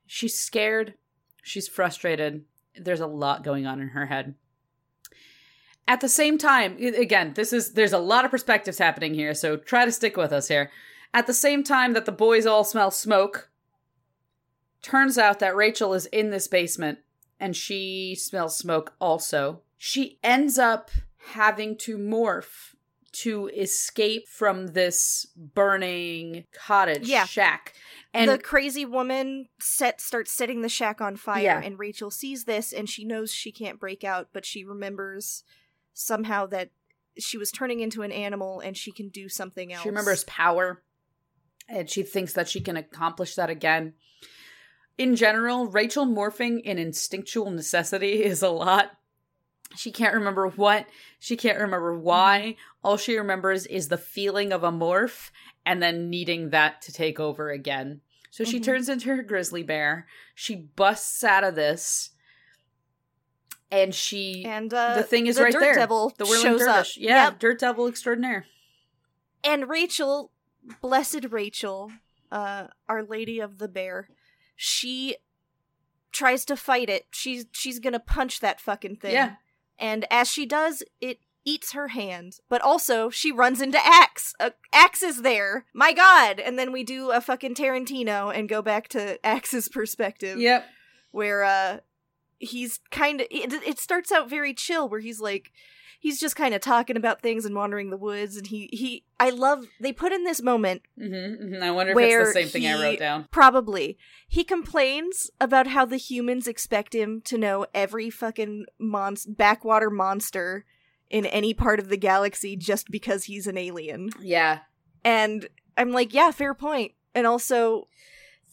She's scared. She's frustrated. There's a lot going on in her head. At the same time, again, this is there's a lot of perspectives happening here, so try to stick with us here. At the same time that the boys all smell smoke, turns out that Rachel is in this basement, and she smells smoke also. She ends up... having to morph to escape from this burning cottage yeah. shack. And the crazy woman set starts setting the shack on fire, yeah. and Rachel sees this, and she knows she can't break out, but she remembers somehow that she was turning into an animal, and she can do something else. She remembers power, and she thinks that she can accomplish that again. In general, Rachel morphing in instinctual necessity is a lot. She can't remember what, she can't remember why. All she remembers is the feeling of a morph and then needing that to take over again. So mm-hmm. she turns into her grizzly bear. She busts out of this. And she, and, uh, the thing is the right dirt there. Devil the Whirling shows Dervish. Up. Yeah, yep. Dirt Devil Extraordinaire. And Rachel, blessed Rachel, uh, Our Lady of the Bear, she tries to fight it. She's, she's going to punch that fucking thing. Yeah. And as she does, it eats her hand. But also, she runs into Axe. Uh, Axe is there. My God! And then we do a fucking Tarantino and go back to Axe's perspective. Yep. Where uh, he's kind of... It, it starts out very chill, where he's like, he's just kind of talking about things and wandering the woods, and he, he I love, they put in this moment. Mm-hmm, mm-hmm. I wonder if it's the same thing he, I wrote down. Probably. He complains about how the humans expect him to know every fucking mon- backwater monster in any part of the galaxy just because he's an alien. Yeah. And I'm like, yeah, fair point. And also...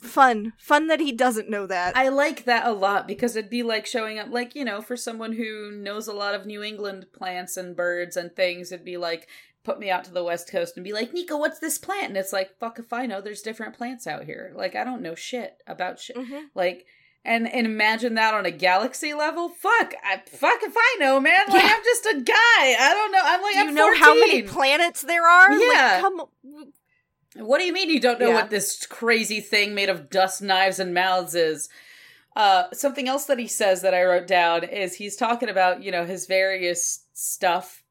Fun. Fun that he doesn't know that. I like that a lot, because it'd be like showing up, like, you know, for someone who knows a lot of New England plants and birds and things, it'd be like, put me out to the West Coast and be like, Nico, what's this plant? And it's like, fuck if I know, there's different plants out here. Like, I don't know shit about shit. Mm-hmm. Like, and, and imagine that on a galaxy level. Fuck. I, fuck if I know, man. Like, yeah. I'm just a guy. I don't know. I'm like, Do you I'm know fourteen. How many planets there are? Yeah. Like, come What do you mean you don't know yeah. what this crazy thing made of dust, knives, and mouths is? Uh, something else that he says that I wrote down is he's talking about, you know, his various stuff.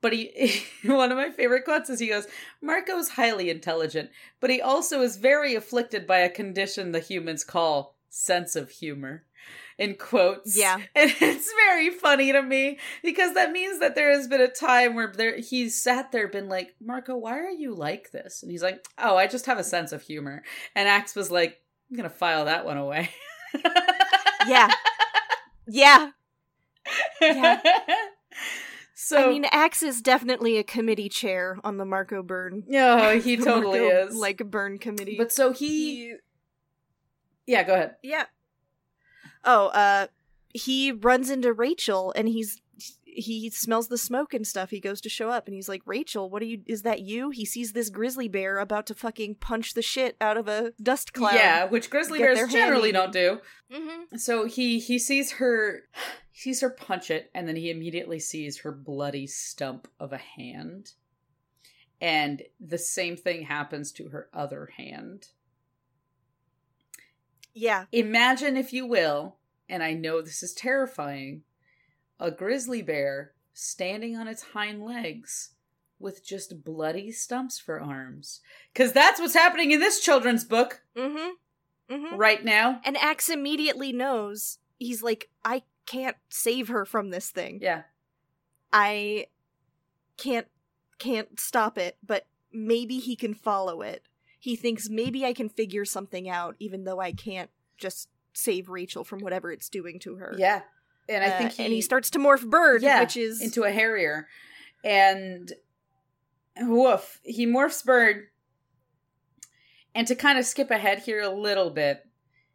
But he, one of my favorite quotes is he goes, Marco's highly intelligent, but he also is very afflicted by a condition the humans call sense of humor. In quotes. Yeah. And it's very funny to me, because that means that there has been a time where there, he's sat there been like, Marco, why are you like this? And he's like, oh, I just have a sense of humor. And Axe was like, I'm going to file that one away. Yeah. Yeah. Yeah. So, I mean, Axe is definitely a committee chair on the Marco Byrne. No, oh, he totally Marco, is. Like, Byrne committee. But so he... he... Yeah, go ahead. Yeah. Oh, uh, he runs into Rachel, and he's, he smells the smoke and stuff. He goes to show up, and he's like, Rachel, what are you, is that you? He sees this grizzly bear about to fucking punch the shit out of a dust cloud. Yeah, which grizzly bears generally don't do. Mm-hmm. So he, he sees her, he sees her punch it, and then he immediately sees her bloody stump of a hand. And the same thing happens to her other hand. Yeah. Imagine, if you will, and I know this is terrifying, a grizzly bear standing on its hind legs with just bloody stumps for arms. Because that's what's happening in this children's book. Mm-hmm. Mm-hmm. Right now. And Axe immediately knows. He's like, I can't save her from this thing. Yeah. I can't can't stop it, but maybe he can follow it. He thinks, maybe I can figure something out, even though I can't just save Rachel from whatever it's doing to her. Yeah. And I uh, think he... And he starts to morph bird, yeah, which is... into a harrier. And... Woof. He morphs bird. And to kind of skip ahead here a little bit,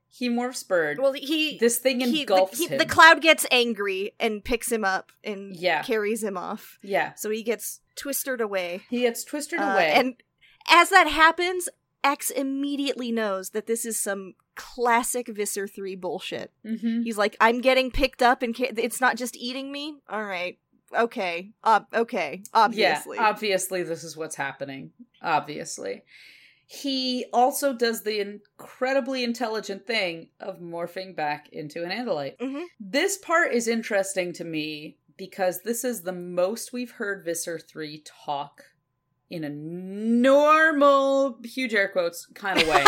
he morphs bird. Well, he... This thing engulfs he, the, he, him. The cloud gets angry and picks him up and yeah. carries him off. Yeah. So he gets twistered away. He gets twistered uh, away. And... As that happens, Axe immediately knows that this is some classic Visser Three bullshit. Mm-hmm. He's like, I'm getting picked up and ca- it's not just eating me? All right. Okay. Ob- okay. Obviously. Yeah, obviously this is what's happening. Obviously. He also does the incredibly intelligent thing of morphing back into an Andalite. Mm-hmm. This part is interesting to me because this is the most we've heard Visser Three talk in a normal, huge air quotes, kind of way.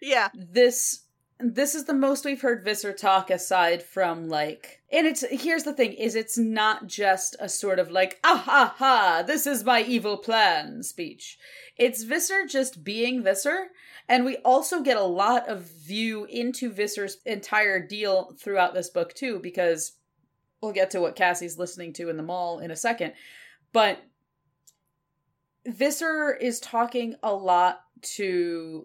Yeah. This this is the most we've heard Visser talk aside from, like... And it's here's the thing, is it's not just a sort of like, ah ha ha, this is my evil plan speech. It's Visser just being Visser. And we also get a lot of view into Visser's entire deal throughout this book, too, because we'll get to what Cassie's listening to in the mall in a second. But... Visser is talking a lot to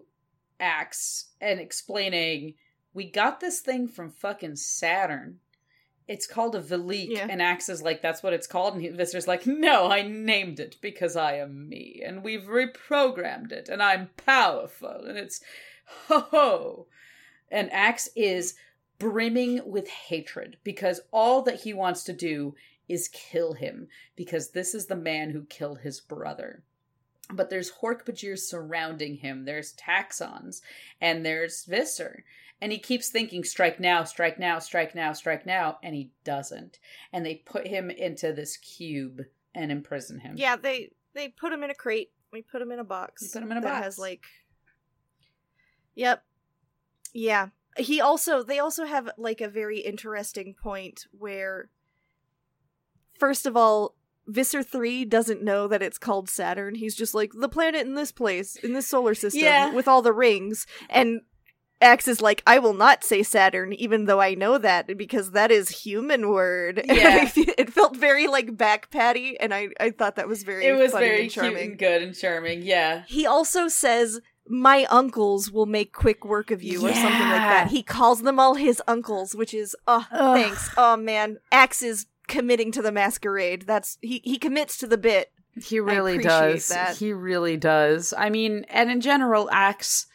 Axe and explaining, we got this thing from fucking Saturn. It's called a Veleek. Yeah. And Axe is like, that's what it's called? And Visser's like, no, I named it because I am me. And we've reprogrammed it. And I'm powerful. And it's ho-ho. And Axe is brimming with hatred because all that he wants to do is kill him, because this is the man who killed his brother. But there's Hork-Bajir surrounding him. There's Taxons, and there's Visser. And he keeps thinking, strike now, strike now, strike now, strike now, and he doesn't. And they put him into this cube and imprison him. Yeah, they, they put him in a crate. We put him in a box. We put him in a box. That has, like... Yep. Yeah. He also... They also have, like, a very interesting point where... First of all, Visser Three doesn't know that it's called Saturn. He's just like, the planet in this place, in this solar system, yeah. with all the rings. And Axe is like, I will not say Saturn, even though I know that, because that is human word. Yeah. It felt very, like, backpatty, and I, I thought that was very It was funny very and charming. Cute and good and charming, yeah. He also says, my uncles will make quick work of you, yeah. or something like that. He calls them all his uncles, which is, oh, Ugh. thanks. Oh, man. Axe is committing to the masquerade. That's he, he commits to the bit. He really does. That. He really does. I mean, and in general, Axe...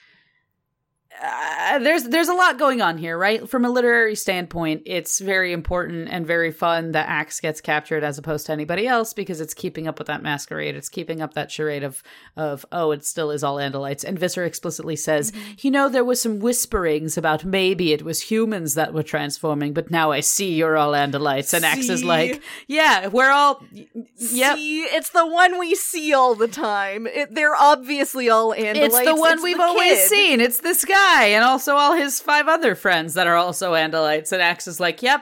Uh, there's there's a lot going on here, right? From a literary standpoint, it's very important and very fun that Axe gets captured as opposed to anybody else, because it's keeping up with that masquerade. It's keeping up that charade of, of oh, it still is all Andalites. And Visser explicitly says, you know, there was some whisperings about maybe it was humans that were transforming, but now I see you're all Andalites. And see? Axe is like, yeah, we're all... Yep. See, it's the one we see all the time. It, they're obviously all Andalites. It's the one it's we've the always kid. Seen. It's this guy. And also all his five other friends that are also Andalites. And Axe is like, yep,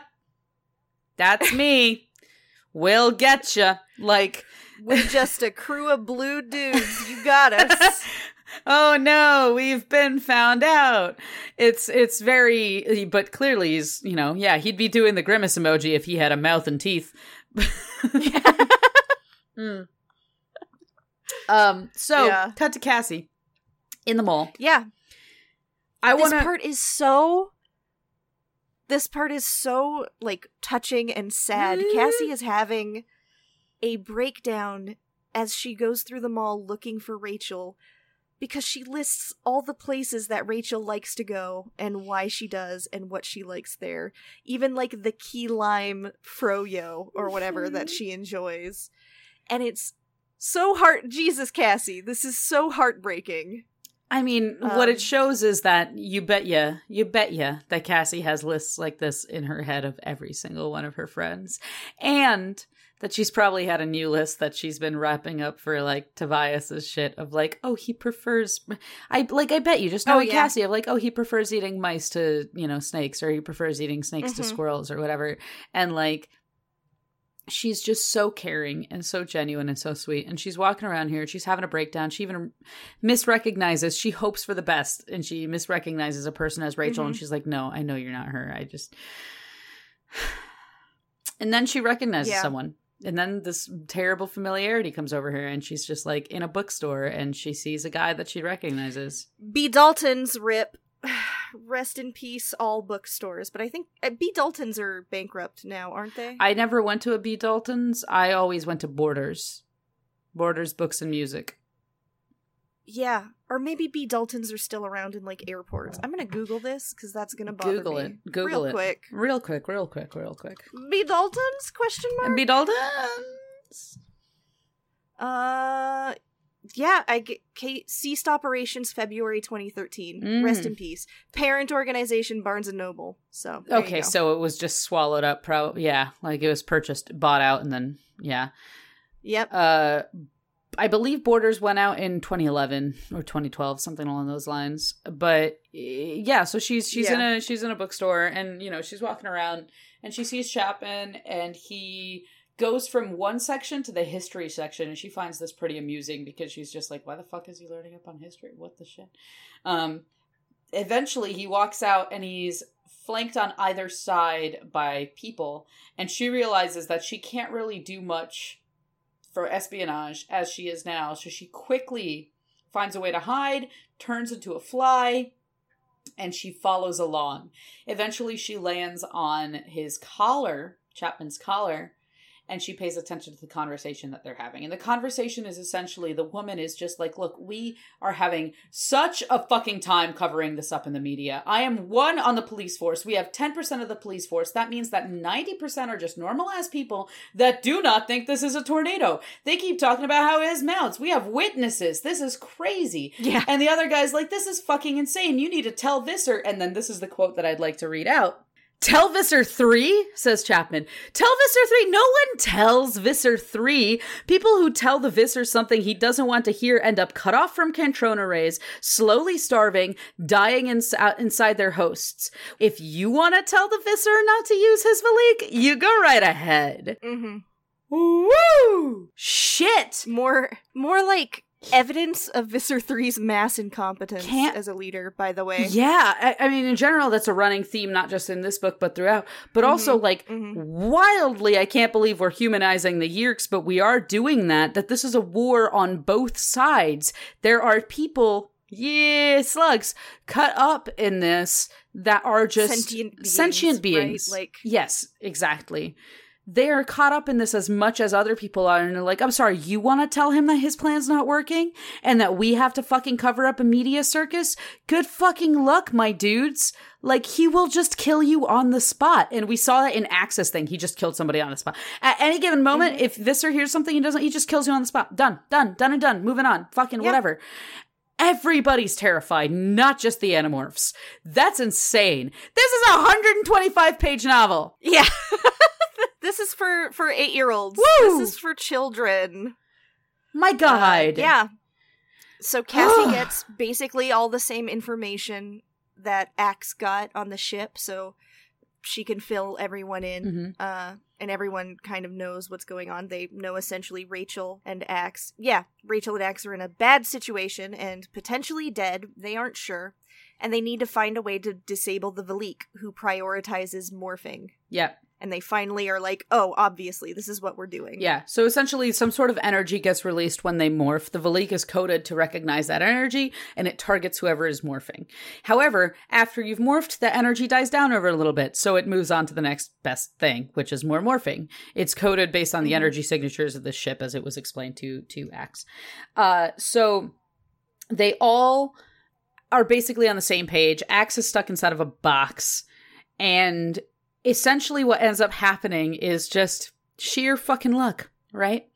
that's me. We'll get you. Like, we're just a crew of blue dudes. You got us. Oh no, we've been found out. It's it's very, but clearly he's, you know, yeah, he'd be doing the grimace emoji if he had a mouth and teeth. mm. Um. So yeah. Cut to Cassie in the mall. Yeah. I wanna... This part is so, this part is so, like, touching and sad. Mm-hmm. Cassie is having a breakdown as she goes through the mall looking for Rachel, because she lists all the places that Rachel likes to go and why she does and what she likes there. Even, like, the key lime froyo or whatever mm-hmm. that she enjoys. And it's so heart- Jesus, Cassie, this is so heartbreaking. I mean, um, what it shows is that you betcha, you betcha that Cassie has lists like this in her head of every single one of her friends. And that she's probably had a new list that she's been wrapping up for, like, Tobias's shit of, like, oh, he prefers... I Like, I bet you, just knowing oh, yeah. Cassie, of, like, oh, he prefers eating mice to, you know, snakes, or he prefers eating snakes mm-hmm. to squirrels or whatever. And, like... She's just so caring and so genuine and so sweet. And she's walking around here. She's having a breakdown. She even misrecognizes. She hopes for the best. And she misrecognizes a person as Rachel. Mm-hmm. And she's like, no, I know you're not her. I just... And then she recognizes yeah. someone. And then this terrible familiarity comes over her. And she's just like in a bookstore. And she sees a guy that she recognizes. B. Dalton's rip. Rest in peace, all bookstores. But I think uh, B. Dalton's are bankrupt now, aren't they? I never went to a B. Dalton's. I always went to Borders. Borders, Books, and Music. Yeah. Or maybe B. Dalton's are still around in, like, airports. I'm going to Google this, because that's going to bother Google me. It. Google real it. Quick. Real quick. Real quick. Real quick. B. Dalton's? Question mark? B. Dalton's? Uh... Yeah, I get K- ceased operations February twenty thirteen. Mm. Rest in peace. Parent organization Barnes and Noble. So okay, so it was just swallowed up. Probably, yeah, like it was purchased, bought out, and then yeah, yep. Uh, I believe Borders went out in twenty eleven or twenty twelve, something along those lines. But yeah, so she's she's yeah. in a she's in a bookstore, and you know she's walking around, and she sees Chapin, and he. Goes from one section to the history section, and she finds this pretty amusing because she's just like, why the fuck is he learning up on history? What the shit? Um, eventually, he walks out, and he's flanked on either side by people, and she realizes that she can't really do much for espionage as she is now, so she quickly finds a way to hide, turns into a fly, and she follows along. Eventually, she lands on his collar, Chapman's collar, and she pays attention to the conversation that they're having. And the conversation is essentially, the woman is just like, look, we are having such a fucking time covering this up in the media. I am one on the police force. We have ten percent of the police force. That means that ninety percent are just normal-ass people that do not think this is a tornado. They keep talking about how it has mouths. We have witnesses. This is crazy. Yeah. And the other guy's like, this is fucking insane. You need to tell Visser. And then this is the quote that I'd like to read out. Tell Visser Three, says Chapman. Tell Visser Three. No one tells Visser Three. People who tell the Visser something he doesn't want to hear end up cut off from Kandrona rays, slowly starving, dying ins- inside their hosts. If you want to tell the Visser not to use his Veleek, you go right ahead. Mm-hmm. Woo! Shit! More, more like evidence of Visser Three's mass incompetence Can't... as a leader, by the way. Yeah, I, I mean, in general, that's a running theme, not just in this book, but throughout. But mm-hmm. also, like, mm-hmm. wildly, I can't believe we're humanizing the Yeerks, but we are doing that, that this is a war on both sides. There are people, yeah, slugs, cut up in this that are just sentient beings. Sentient beings. Right? Like... Yes, exactly. They are caught up in this as much as other people are, and they're like, I'm sorry, you want to tell him that his plan's not working and that we have to fucking cover up a media circus? Good fucking luck, my dudes. Like, he will just kill you on the spot. And we saw that in Axis thing. He just killed somebody on the spot. At any given moment, mm-hmm. if Visser hears something he doesn't, he just kills you on the spot. Done, done, done and done. Moving on. Fucking yep. whatever. Everybody's terrified, not just the Animorphs. That's insane. This is a one hundred twenty-five page novel. Yeah. This is for, for eight-year-olds. Woo! This is for children. My God. Uh, yeah. So Cassie gets basically all the same information that Axe got on the ship, so she can fill everyone in. Mm-hmm. Uh, and everyone kind of knows what's going on. They know essentially Rachel and Axe. Yeah, Rachel and Axe are in a bad situation and potentially dead. They aren't sure. And they need to find a way to disable the Veleek, who prioritizes morphing. Yep. And they finally are like, oh, obviously, this is what we're doing. Yeah. So essentially, some sort of energy gets released when they morph. The Veleek is coded to recognize that energy, and it targets whoever is morphing. However, after you've morphed, the energy dies down over a little bit, so it moves on to the next best thing, which is more morphing. It's coded based on the energy signatures of the ship, as it was explained to, to Axe. Uh, so they all are basically on the same page. Axe is stuck inside of a box, and... essentially what ends up happening is just sheer fucking luck, right?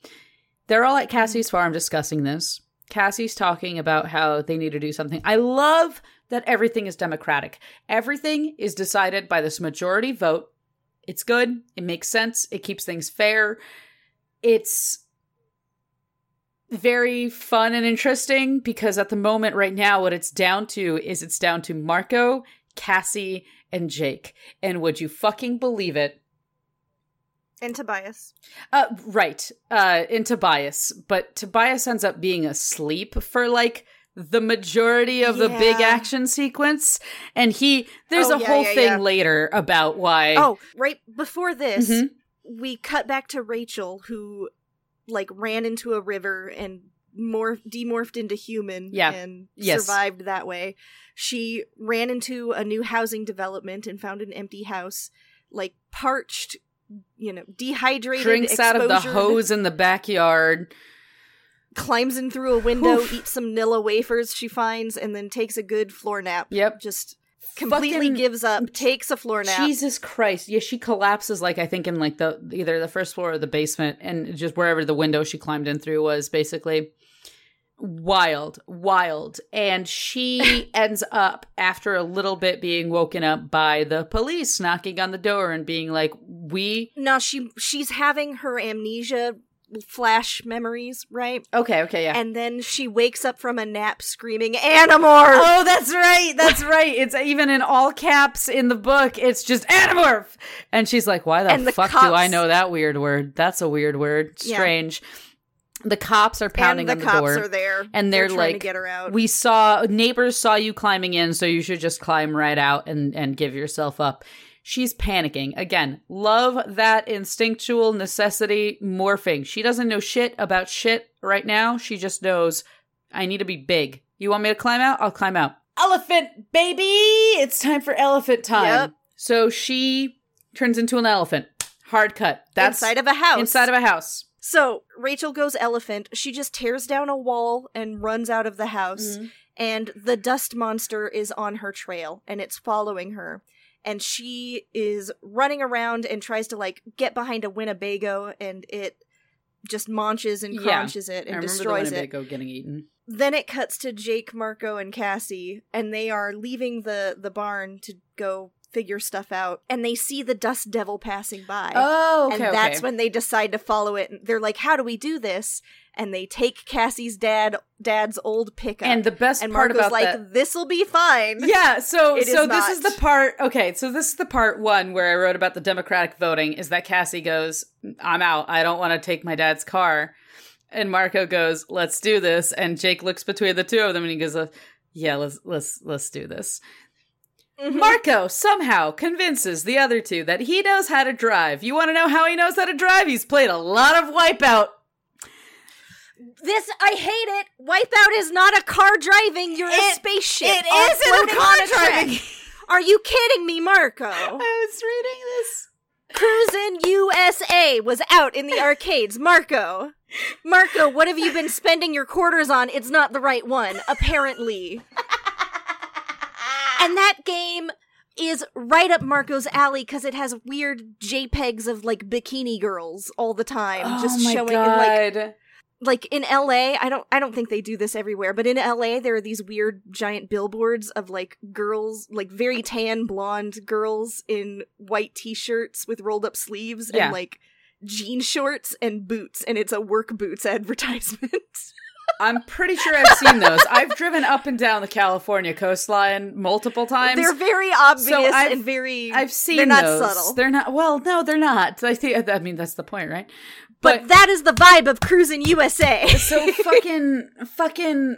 They're all at Cassie's farm discussing this. Cassie's talking about how they need to do something. I love that everything is democratic. Everything is decided by this majority vote. It's good. It makes sense. It keeps things fair. It's very fun and interesting because at the moment right now, what it's down to is it's down to Marco, Cassie, and Jake. And would you fucking believe it? And Tobias. Uh, right. Uh, and Tobias. But Tobias ends up being asleep for like the majority of yeah. the big action sequence. And he, there's oh, a yeah, whole yeah, thing yeah. later about why. Oh, right before this, mm-hmm. we cut back to Rachel, who like ran into a river and Morph- demorphed into human yeah. and yes. survived that way. She ran into a new housing development and found an empty house, like parched, you know, dehydrated. Drinks exposure. Out of the hose in the backyard. Climbs in through a window, Oof. eats some Nilla wafers she finds, and then takes a good floor nap. Yep. Just completely Fucking gives up, takes a floor nap. Jesus Christ. Yeah, she collapses, like, I think in, like, the either the first floor or the basement, and just wherever the window she climbed in through was, basically. Wild, wild. And she ends up, after a little bit, being woken up by the police knocking on the door and being like, we... No, she she's having her amnesia flash memories, right? Okay, okay, yeah. And then she wakes up from a nap screaming, Animorph! Oh, that's right, that's right. It's even in all caps in the book, it's just Animorph! And she's like, why the, the fuck cops- do I know that weird word? That's a weird word. Strange. Yeah. The cops are pounding on the door. And the cops are there. And they're, they're trying like, to get her out. We saw, neighbors saw you climbing in, so you should just climb right out and, and give yourself up. She's panicking. Again, love that instinctual necessity morphing. She doesn't know shit about shit right now. She just knows, I need to be big. You want me to climb out? I'll climb out. Elephant, baby! It's time for elephant time. Yep. So she turns into an elephant. Hard cut. That's inside of a house. Inside of a house. So Rachel goes elephant. She just tears down a wall and runs out of the house. Mm-hmm. And the dust monster is on her trail and it's following her. And she is running around and tries to like get behind a Winnebago and it just munches and crunches yeah, it and destroys it. I remember the Winnebago getting eaten. Then it cuts to Jake, Marco, and Cassie, and they are leaving the, the barn to go figure stuff out, and they see the dust devil passing by. Oh, okay, And that's okay. when they decide to follow it. And they're like, how do we do this? And they take Cassie's dad dad's old pickup. And the best and part about like, that. And Marco's like, this'll be fine. Yeah, so it so is this is the part, okay, so this is the part one where I wrote about the democratic voting, is that Cassie goes, I'm out, I don't want to take my dad's car. And Marco goes, let's do this. And Jake looks between the two of them and he goes, yeah, let's let's let's do this. Mm-hmm. Marco somehow convinces the other two that he knows how to drive. You want to know how he knows how to drive? He's played a lot of Wipeout. This, I hate it. Wipeout is not a car driving. You're it, a spaceship. It isn't a car driving. Are you kidding me, Marco? I was reading this. Cruisin' U S A was out in the arcades. Marco. Marco, what have you been spending your quarters on? It's not the right one, apparently. And that game is right up Marco's alley because it has weird JPEGs of, like, bikini girls all the time. Oh just my showing God. In, like... Like, in L A, I don't I don't think they do this everywhere, but in L A, there are these weird giant billboards of, like, girls, like, very tan, blonde girls in white t-shirts with rolled-up sleeves yeah. and, like, jean shorts and boots, and it's a work boots advertisement. I'm pretty sure I've seen those. I've driven up and down the California coastline multiple times. They're very obvious so and very... I've seen they're not those. Subtle. They're not... Well, no, they're not. I think. I mean, that's the point, right? But, but that is the vibe of Cruisin' U S A. So fucking, fucking,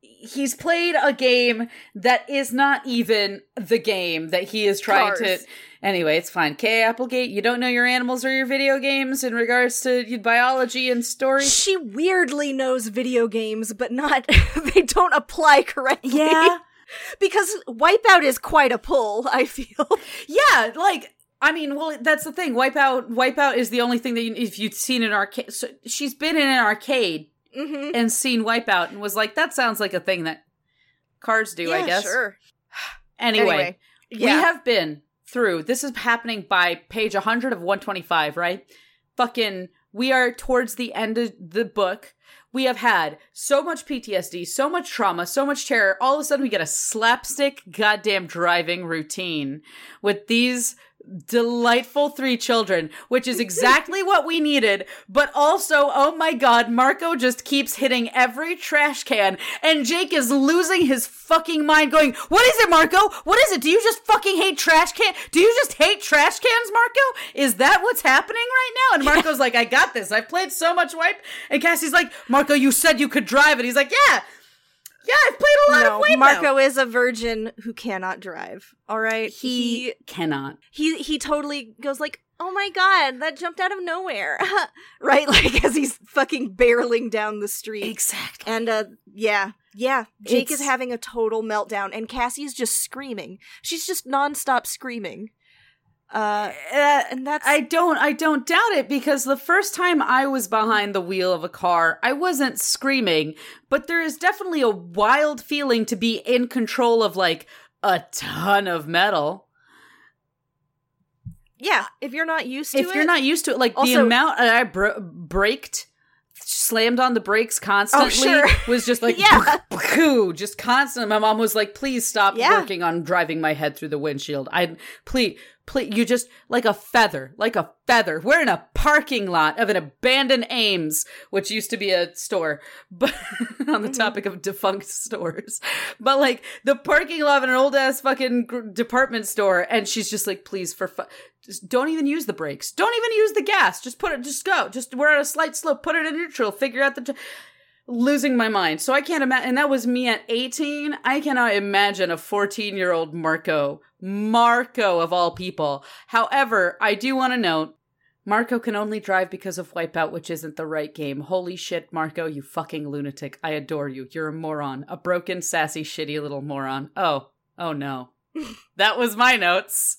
he's played a game that is not even the game that he is trying Cars. To... Anyway, it's fine. K A. Applegate, you don't know your animals or your video games in regards to biology and story? She weirdly knows video games, but not... they don't apply correctly. Yeah. Because Wipeout is quite a pull, I feel. Yeah, like... I mean, well, that's the thing. Wipeout, Wipeout is the only thing that you, if you'd seen an arcade. So she's been in an arcade mm-hmm. and seen Wipeout and was like, "That sounds like a thing that cars do." Yeah, I guess. Sure. Anyway, anyway yeah. we have been through. This is happening by page one hundred of one twenty-five, right? Fucking, we are towards the end of the book. We have had so much P T S D, so much trauma, so much terror. All of a sudden, we get a slapstick, goddamn driving routine with these. Delightful three children, which is exactly what we needed, but also, oh my God, Marco just keeps hitting every trash can, and Jake is losing his fucking mind going, what is it, Marco? What is it? Do you just fucking hate trash can? Do you just hate trash cans, Marco? Is that what's happening right now? And Marco's like, I got this. I've played so much wipe. And Cassie's like, Marco, you said you could drive. And he's like, yeah. Yeah, I've played a lot no, of Wipeout. Marco is a virgin who cannot drive, all right? He, he cannot. He he totally goes like, oh my God, that jumped out of nowhere, right? Like, as he's fucking barreling down the street. Exactly. And, uh, yeah, yeah, Jake it's... is having a total meltdown, and Cassie's just screaming. She's just nonstop screaming. Uh, and that's I don't I don't doubt it, because the first time I was behind the wheel of a car, I wasn't screaming, but there is definitely a wild feeling to be in control of like a ton of metal. Yeah, if you're not used to if it. If you're not used to it, like also, the amount I br- braked, slammed on the brakes constantly oh, sure. was just like yeah. just constant. My mom was like, please stop yeah. working on driving my head through the windshield. I please Please, you just, like a feather, like a feather. We're in a parking lot of an abandoned Ames, which used to be a store, but on the topic of defunct stores. But, like, the parking lot of an old-ass fucking department store, and she's just like, please, for fu- just don't even use the brakes. Don't even use the gas. Just put it, just go. Just, we're on a slight slope. Put it in neutral. Figure out the... T- Losing my mind. So I can't imagine, and that was me at eighteen. I cannot imagine a fourteen-year-old Marco, Marco of all people. However, I do want to note, Marco can only drive because of Wipeout, which isn't the right game. Holy shit, Marco, you fucking lunatic. I adore you. You're a moron. A broken, sassy, shitty little moron. Oh. Oh, no. That was my notes.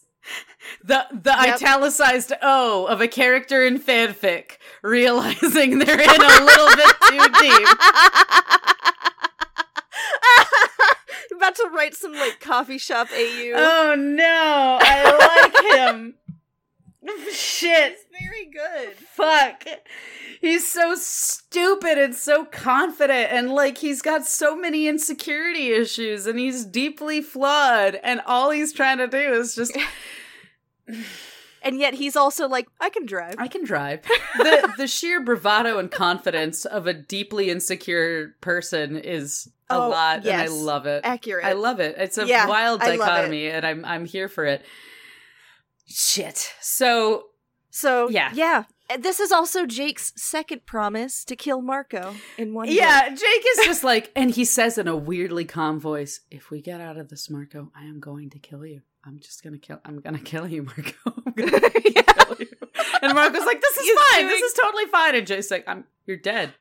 The the yep. italicized O of a character in fanfic realizing they're in a little bit too deep. I'm about to write some like coffee shop A U. Oh no, I like him. Shit. very good. Fuck. He's so stupid and so confident, and like he's got so many insecurity issues, and he's deeply flawed, and all he's trying to do is just and yet he's also like, I can drive. I can drive. The the sheer bravado and confidence of a deeply insecure person is a oh, lot, yes. and I love it. Accurate. I love it. It's a yeah, wild dichotomy, and I'm I'm here for it. Shit. So So yeah. yeah. This is also Jake's second promise to kill Marco in one Yeah, day. Jake is just like, and he says in a weirdly calm voice, if we get out of this, Marco, I am going to kill you. I'm just going to kill, I'm going to kill you, Marco. I'm going to yeah. kill you. And Marco's like, this is He's fine. Doing- this is totally fine. And Jake's like, I'm, you're dead.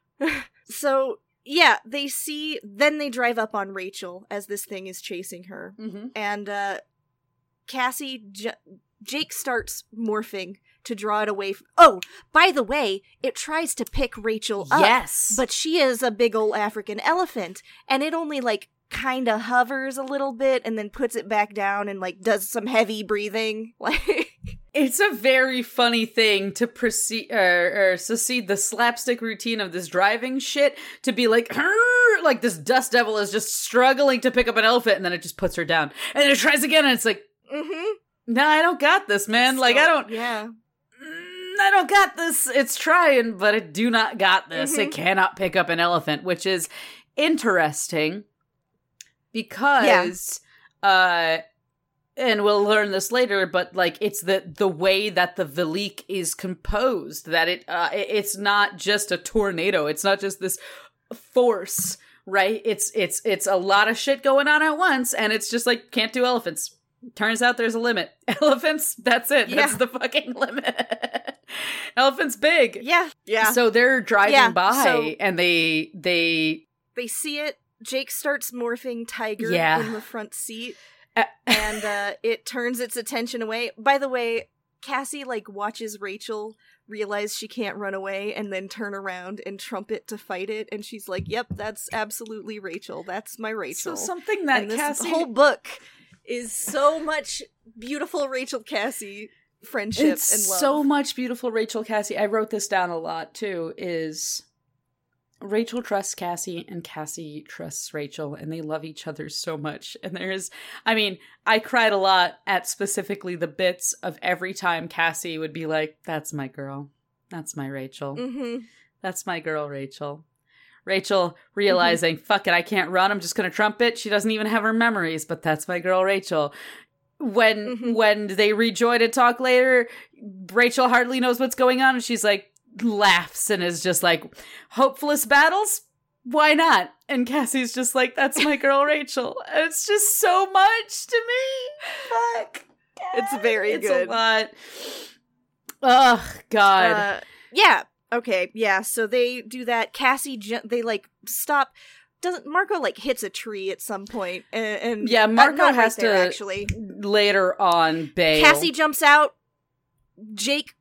So yeah, they see, then they drive up on Rachel as this thing is chasing her. Mm-hmm. And uh, Cassie, J- Jake starts morphing to draw it away. From- oh, by the way, it tries to pick Rachel yes. up. Yes. But she is a big old African elephant. And it only like, kind of hovers a little bit and then puts it back down and like does some heavy breathing. Like it's a very funny thing to proceed or, or succeed the slapstick routine of this driving shit to be like, like this dust devil is just struggling to pick up an elephant and then it just puts her down and then it tries again and it's like, mm-hmm. no, nah, I don't got this, man. So, like I don't, yeah, I don't got this. It's trying, but it do not got this. Mm-hmm. It cannot pick up an elephant, which is interesting. Because, yeah. uh, and we'll learn this later, but like it's the, the way that the Veleek is composed, that it uh, it's not just a tornado, it's not just this force, right? It's it's it's a lot of shit going on at once, and it's just like can't do elephants. Turns out there's a limit. Elephants, that's it. Yeah. That's the fucking limit. Elephants big. Yeah, yeah. So they're driving yeah. by, so and they they they see it. Jake starts morphing tiger yeah. in the front seat, uh, and uh, it turns its attention away. By the way, Cassie, like, watches Rachel realize she can't run away and then turn around and trumpet to fight it, and she's like, yep, that's absolutely Rachel. That's my Rachel. So something that and this Cassie... whole book is so much beautiful Rachel Cassie friendship it's and love. So much beautiful Rachel Cassie. I wrote this down a lot, too, is... Rachel trusts Cassie and Cassie trusts Rachel and they love each other so much. And there is, I mean, I cried a lot at specifically the bits of every time Cassie would be like, that's my girl. That's my Rachel. Mm-hmm. That's my girl, Rachel. Rachel realizing, mm-hmm. fuck it, I can't run. I'm just going to trumpet. She doesn't even have her memories, but that's my girl, Rachel. When, mm-hmm. when they rejoin and talk later, Rachel hardly knows what's going on. And she's like, laughs and is just like, hopeless battles? Why not? And Cassie's just like, that's my girl, Rachel. And it's just so much to me. Fuck. It's very it's good. It's a lot. Oh, God. Uh, yeah. Okay. Yeah. So they do that. Cassie, they like stop. Doesn't Marco like hits a tree at some point? And, and yeah, Marco right has there, to actually later on bail. Cassie jumps out. Jake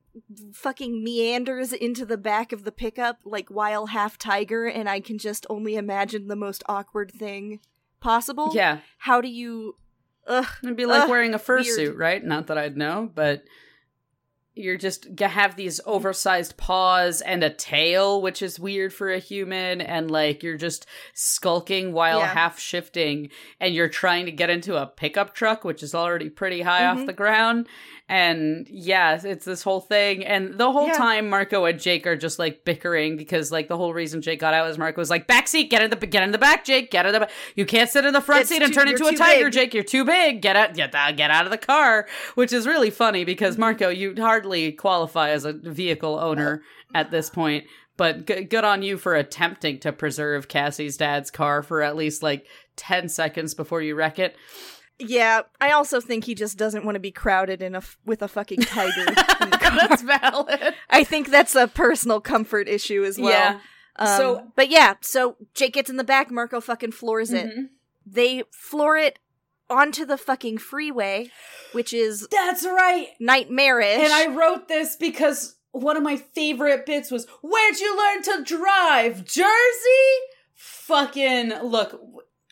fucking meanders into the back of the pickup like while half tiger, and I can just only imagine the most awkward thing possible. Yeah. How do you... Ugh, It'd be like ugh, wearing a fursuit, right? Not that I'd know, but you're just... You have these oversized paws and a tail, which is weird for a human, and like you're just skulking while yeah. half shifting, and you're trying to get into a pickup truck, which is already pretty high mm-hmm. off the ground. And yeah, it's this whole thing. And the whole yeah. time Marco and Jake are just like bickering because like the whole reason Jake got out is Marco was like, backseat, get in the get in the back, Jake, get in the back. You can't sit in the front it's seat too, and turn into a tiger, big. Jake. You're too big. Get out get, uh, get out of the car. Which is really funny because Marco, you hardly qualify as a vehicle owner at this point. But g- good on you for attempting to preserve Cassie's dad's car for at least like ten seconds before you wreck it. Yeah, I also think he just doesn't want to be crowded in a f- with a fucking tiger in the car. That's valid. I think that's a personal comfort issue as well. Yeah. Um, so, but yeah, so Jake gets in the back, Marco fucking floors it. Mm-hmm. They floor it onto the fucking freeway, which is That's right. nightmarish. And I wrote this because one of my favorite bits was, where'd you learn to drive, Jersey? Fucking, look...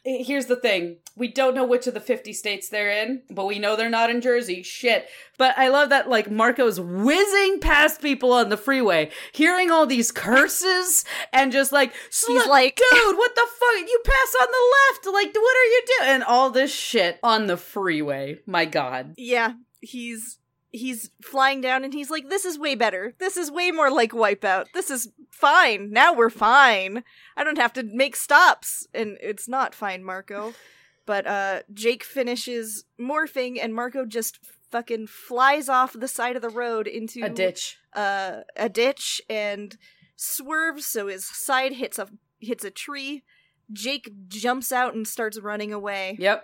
Here's the thing. We don't know which of the fifty states they're in, but we know they're not in Jersey. Shit. But I love that, like, Marco's whizzing past people on the freeway, hearing all these curses, and just like, he's like, dude, what the fuck? You pass on the left. Like, what are you doing? And all this shit on the freeway. My God. Yeah. He's... He's flying down and he's like, this is way better. This is way more like Wipeout. This is fine. Now we're fine. I don't have to make stops. And it's not fine, Marco. But uh, Jake finishes morphing and Marco just fucking flies off the side of the road into a ditch. Uh, a ditch and swerves so his side hits a, hits a tree. Jake jumps out and starts running away. Yep.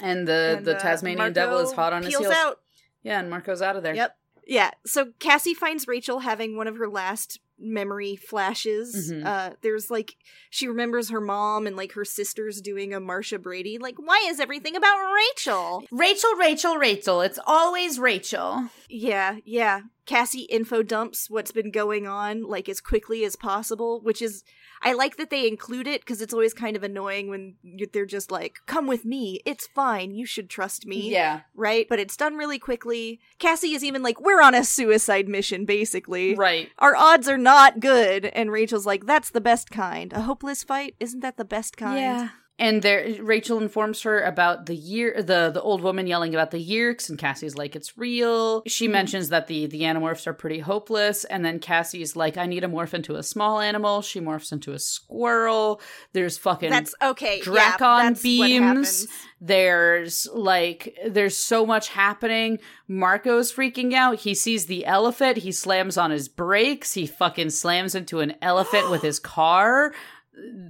And the, and, the Tasmanian uh, devil is hot on his heels. Peels out. Yeah, and Marco's out of there. Yep. Yeah, so Cassie finds Rachel having one of her last memory flashes. Mm-hmm. Uh, there's, like, she remembers her mom and, like, her sisters doing a Marsha Brady. Like, why is everything about Rachel? Rachel, Rachel, Rachel. It's always Rachel. Yeah, yeah. Cassie info dumps what's been going on, like, as quickly as possible, which is... I like that they include it, because it's always kind of annoying when they're just like, come with me, it's fine, you should trust me. Yeah. Right? But it's done really quickly. Cassie is even like, we're on a suicide mission, basically. Right. Our odds are not good. And Rachel's like, that's the best kind. A hopeless fight? Isn't that the best kind? Yeah. And there, Rachel informs her about the year, the, the old woman yelling about the Yeerks, and Cassie's like, it's real. She mm-hmm. mentions that the, the Animorphs are pretty hopeless, and then Cassie's like, I need to morph into a small animal. She morphs into a squirrel. There's fucking that's, okay, Dracon yeah, that's beams. There's, like, there's so much happening. Marco's freaking out. He sees the elephant. He slams on his brakes. He fucking slams into an elephant with his car.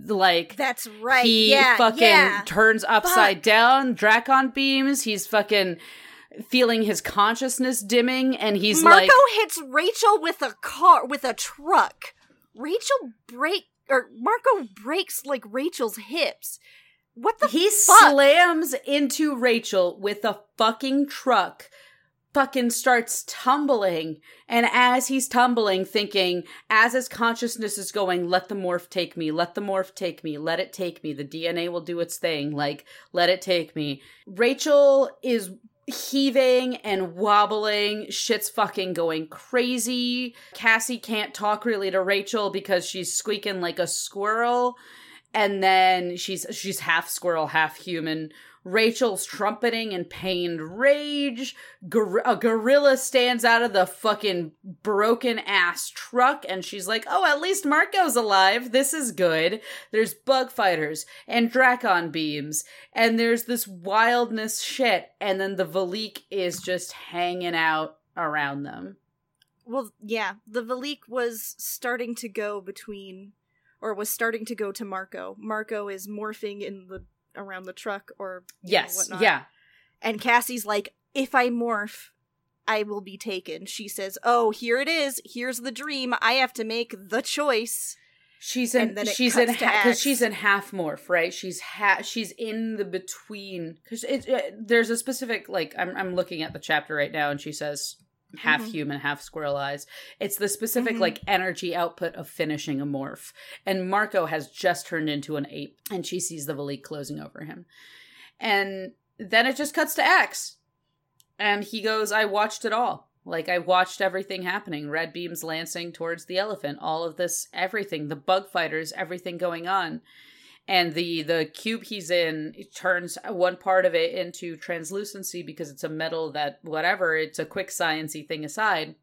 Like, that's right. He yeah, fucking yeah. turns upside Fuck. down, Dracon beams. He's fucking feeling his consciousness dimming, and he's Marco like, Marco hits Rachel with a car, with a truck. Rachel break or Marco breaks like Rachel's hips. What the? He fuck? slams into Rachel with a fucking truck. Fucking starts tumbling, and as he's tumbling, thinking, as his consciousness is going, let the morph take me, let the morph take me, let it take me, the D N A will do its thing, like, let it take me. Rachel is heaving and wobbling, shit's fucking going crazy. Cassie can't talk really to Rachel because she's squeaking like a squirrel, and then she's she's half squirrel, half human. Rachel's trumpeting in pained rage. Gor- a gorilla stands out of the fucking broken ass truck, and she's like, oh, at least Marco's alive. This is good. There's bug fighters and Dracon beams, and there's this wildness shit, and then the Veleek is just hanging out around them. Well, yeah, the Veleek was starting to go between, or was starting to go to Marco. Marco is morphing in the around the truck or yes know, whatnot. Yeah, and Cassie's like, if I morph I will be taken. She says, oh, here it is, here's the dream, I have to make the choice. She's in she's in ha- she's in half morph, right? She's ha- she's in the between, because it, it, there's a specific, like, I'm I'm looking at the chapter right now, and she says half mm-hmm. human, half squirrel eyes. It's the specific mm-hmm. like energy output of finishing a morph. And Marco has just turned into an ape, and she sees the Veleek closing over him. And then it just cuts to Axe. And he goes, I watched it all. Like, I watched everything happening. Red beams lancing towards the elephant. All of this, everything. The bug fighters, everything going on. And the, the cube he's in, it turns one part of it into translucency because it's a metal that whatever, it's a quick science-y thing aside.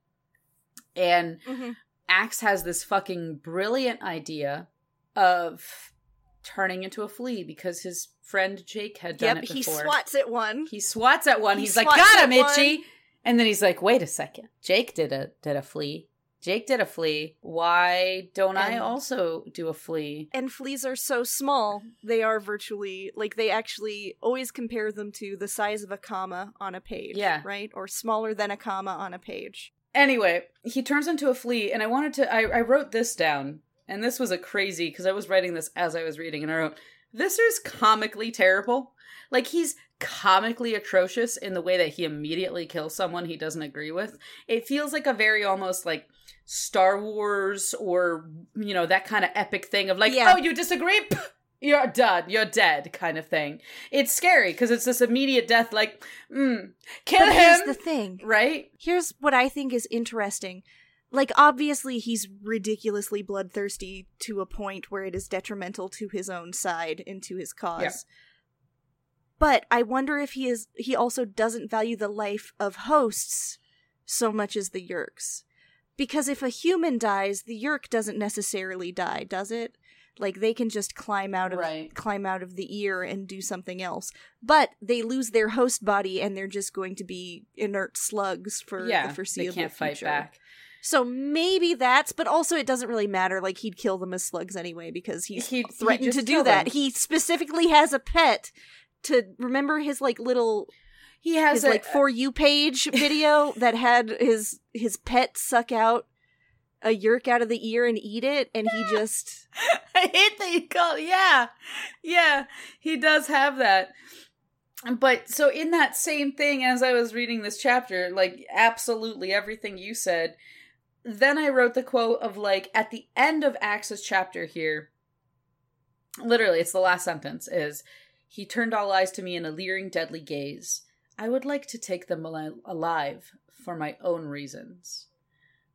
And mm-hmm. Axe has this fucking brilliant idea of turning into a flea because his friend Jake had done yep, it before. He swats at one. He swats at one. He he's like, got him, itchy. One. And then he's like, wait a second. Jake did a did a flea. Jake did a flea. Why don't and, I also do a flea? And fleas are so small. They are virtually, like, they actually always compare them to the size of a comma on a page. Yeah. Right? Or smaller than a comma on a page. Anyway, he turns into a flea, and I wanted to, I, I wrote this down, and this was a crazy, because I was writing this as I was reading, and I wrote, this is comically terrible. Like, he's comically atrocious in the way that he immediately kills someone he doesn't agree with. It feels like a very almost, like, Star Wars or, you know, that kind of epic thing of like, yeah. oh, you disagree? Pff, you're done, you're dead kind of thing. It's scary because it's this immediate death, like, mm, kill but him. Here's the thing. Right? Here's what I think is interesting. Like, obviously, he's ridiculously bloodthirsty to a point where it is detrimental to his own side and to his cause. Yeah. But I wonder if he is he also doesn't value the life of hosts so much as the Yeerks. Because if a human dies, the Yeerk doesn't necessarily die, does it? Like, they can just climb out of right. climb out of the ear and do something else. But they lose their host body, and they're just going to be inert slugs for yeah, the foreseeable future. They can't fight back. So maybe that's, but also it doesn't really matter. Like, he'd kill them as slugs anyway, because he's he, threatened he to do that. Them. He specifically has a pet to remember his, like, little... He has his, a, like, For You page video that had his his pet suck out a Yeerk out of the ear and eat it, and he just... I hate that you call it. Yeah. Yeah. He does have that. But, so in that same thing, as I was reading this chapter, like, absolutely everything you said, then I wrote the quote of, like, at the end of Axe's chapter here, literally, it's the last sentence, is, he turned all eyes to me in a leering, deadly gaze. I would like to take them alive for my own reasons.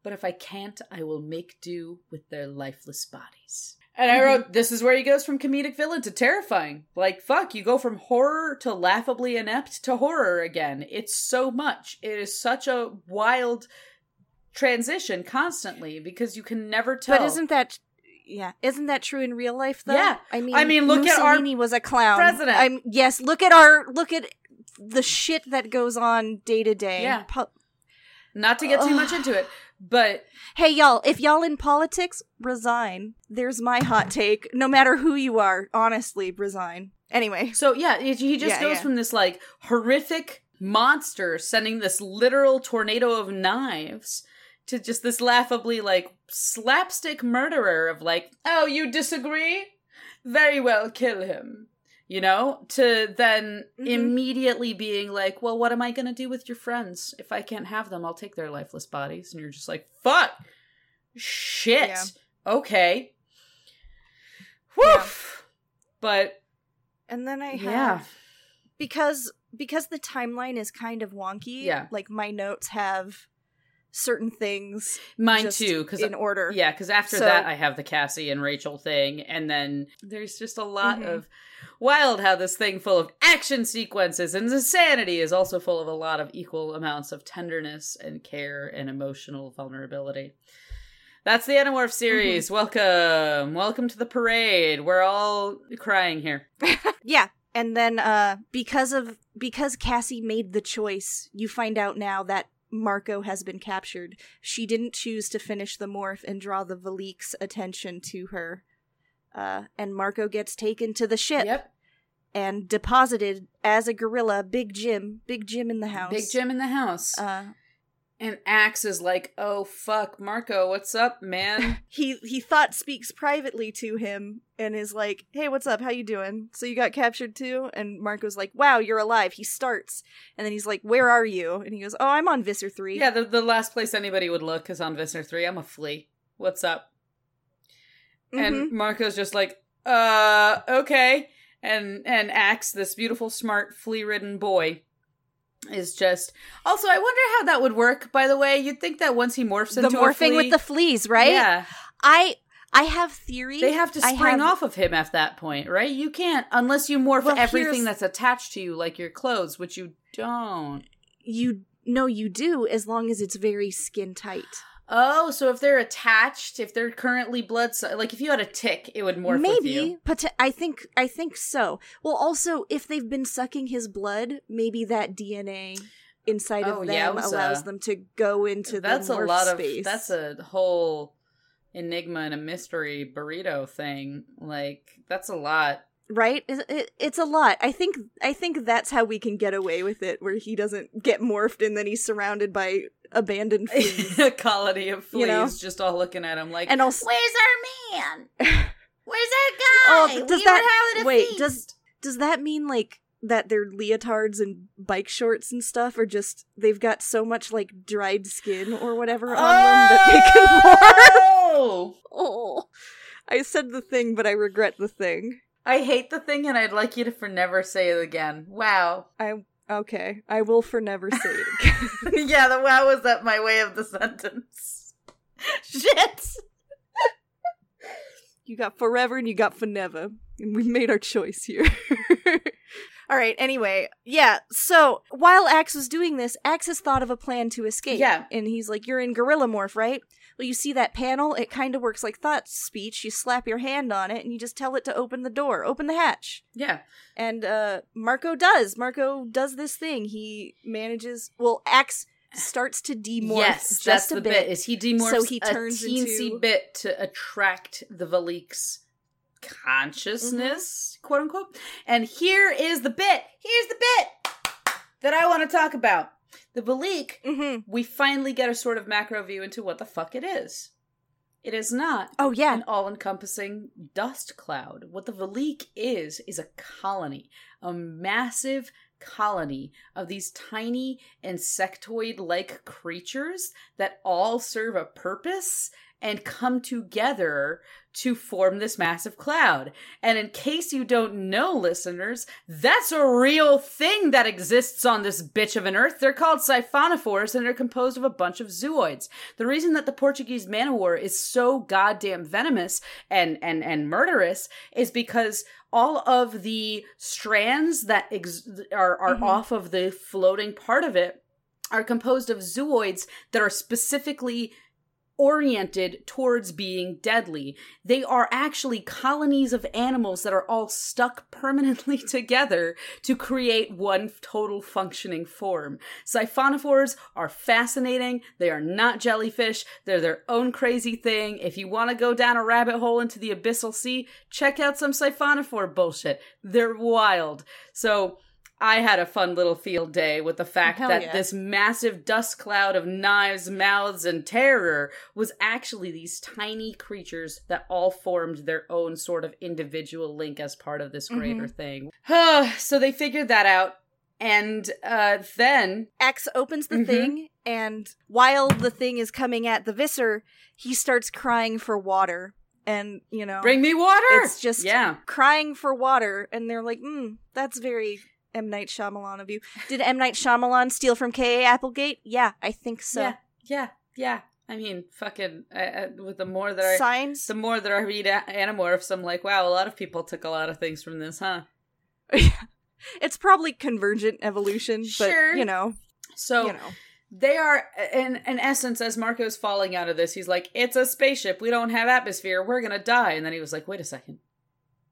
But if I can't, I will make do with their lifeless bodies. And I wrote, this is where he goes from comedic villain to terrifying. Like, fuck, you go from horror to laughably inept to horror again. It's so much. It is such a wild transition constantly because you can never tell. But isn't that... Yeah, isn't that true in real life though? Yeah, I mean, I mean, look Mussolini at Mussolini was a clown. President. I'm, yes, look at our look at the shit that goes on day to day. Yeah, po- not to get too much into it, but hey, y'all, if y'all in politics, resign. There's my hot take. No matter who you are, honestly, resign. Anyway, so yeah, he just yeah, goes yeah. from this like horrific monster sending this literal tornado of knives to just this laughably, like, slapstick murderer of, like, oh, you disagree? Very well, kill him. You know? To then mm-hmm. immediately being like, well, what am I going to do with your friends? If I can't have them, I'll take their lifeless bodies. And you're just like, fuck! Shit! Yeah. Okay. Woof! Yeah. But... And then I have... Yeah. Because, because the timeline is kind of wonky, yeah. like, my notes have... certain things mine too because in order yeah because after so, that I have the Cassie and Rachel thing, and then there's just a lot mm-hmm. of wild how this thing full of action sequences and insanity is also full of a lot of equal amounts of tenderness and care and emotional vulnerability. That's the Animorph series. Mm-hmm. welcome welcome to the parade. We're all crying here. Yeah. And then uh because of because Cassie made the choice, you find out now that Marco has been captured. She didn't choose to finish the morph and draw the Veleek's attention to her. Uh, and Marco gets taken to the ship yep. and deposited as a gorilla. Big Jim. Big Jim in the house. Big Jim in the house. Uh, and Axe is like, oh, fuck, Marco, what's up, man? he he thought speaks privately to him and is like, hey, what's up? How you doing? So you got captured too? And Marco's like, wow, you're alive. He starts. And then he's like, where are you? And he goes, oh, I'm on Visser Three. Yeah, the, the last place anybody would look is on Visser Three. I'm a flea. What's up? Mm-hmm. And Marco's just like, uh, okay. And, and Axe, this beautiful, smart, flea-ridden boy, is just... Also, I wonder how that would work, by the way. You'd think that once he morphs into a flea... The morphing with the fleas, right? Yeah. I I have theories. They have to spring have... off of him at that point, right? You can't, unless you morph well, everything here's... that's attached to you, like your clothes, which you don't. You No, you do, as long as it's very skin tight. Oh, so if they're attached, if they're currently blood... So- like, if you had a tick, it would morph maybe, with you. Maybe, pot- I think I think so. Well, also, if they've been sucking his blood, maybe that D N A inside oh, of them yeah, was, allows uh, them to go into the morph a lot space. Of, that's a whole enigma and a mystery burrito thing. Like, that's a lot. Right? It's a lot. I think I think that's how we can get away with it, where he doesn't get morphed and then he's surrounded by... abandoned fleas. A colony of fleas, you know? Just all looking at him like, and also, where's our man? Where's our guy? Oh, does we that, were having a wait, feast. Does, does that mean, like, that their leotards and bike shorts and stuff are just, they've got so much, like, dried skin or whatever on oh! them that they can morph? Oh! I said the thing, but I regret the thing. I hate the thing and I'd like you to for never say it again. Wow. I Okay. I will for never say it again. Yeah, the wow was at my way of the sentence. Shit! You got forever and you got for never. And we made our choice here. All right, anyway, yeah, so while Axe was doing this, Axe has thought of a plan to escape. Yeah. And he's like, you're in Gorilla Morph, right? Well, you see that panel? It kind of works like thought speech. You slap your hand on it, and you just tell it to open the door. Open the hatch. Yeah. And uh, Marco does. Marco does this thing. He manages, well, Axe starts to demorph yes, just that's a the bit. bit. Is he demorphs so he turns a teensy into... bit to attract the Veleek's consciousness, mm-hmm. quote unquote. And here is the bit. Here's the bit that I want to talk about. The Veleek, mm-hmm. we finally get a sort of macro view into what the fuck it is. It is not oh, yeah. an all-encompassing dust cloud. What the Veleek is, is a colony. A massive colony of these tiny insectoid-like creatures that all serve a purpose and come together to form this massive cloud. And in case you don't know, listeners, that's a real thing that exists on this bitch of an earth. They're called siphonophores, and they're composed of a bunch of zooids. The reason that the Portuguese man-o-war is so goddamn venomous and, and, and murderous is because all of the strands that ex- are, are mm-hmm. off of the floating part of it are composed of zooids that are specifically oriented towards being deadly. They are actually colonies of animals that are all stuck permanently together to create one total functioning form. Siphonophores are fascinating. They are not jellyfish. They're their own crazy thing. If you want to go down a rabbit hole into the abyssal sea, check out some siphonophore bullshit. They're wild. So I had a fun little field day with the fact Hell that yeah. this massive dust cloud of knives, mouths, and terror was actually these tiny creatures that all formed their own sort of individual link as part of this greater mm-hmm. thing. So they figured that out. And uh, then Axe opens the mm-hmm. thing, and while the thing is coming at the Visser, he starts crying for water. And, you know, bring me water! It's just yeah. crying for water. And they're like, mm, that's very M. Night Shyamalan of you. Did M. Night Shyamalan steal from K A. Applegate? Yeah, I think so. Yeah, yeah, yeah. I mean, fucking, I, I, with the more that I... Signs? The more that I read a- Animorphs, I'm like, wow, a lot of people took a lot of things from this, huh? It's probably convergent evolution, but, sure. you know. So, you know. They are, in, in essence, as Marco's falling out of this, he's like, it's a spaceship, we don't have atmosphere, we're gonna die. And then he was like, wait a second.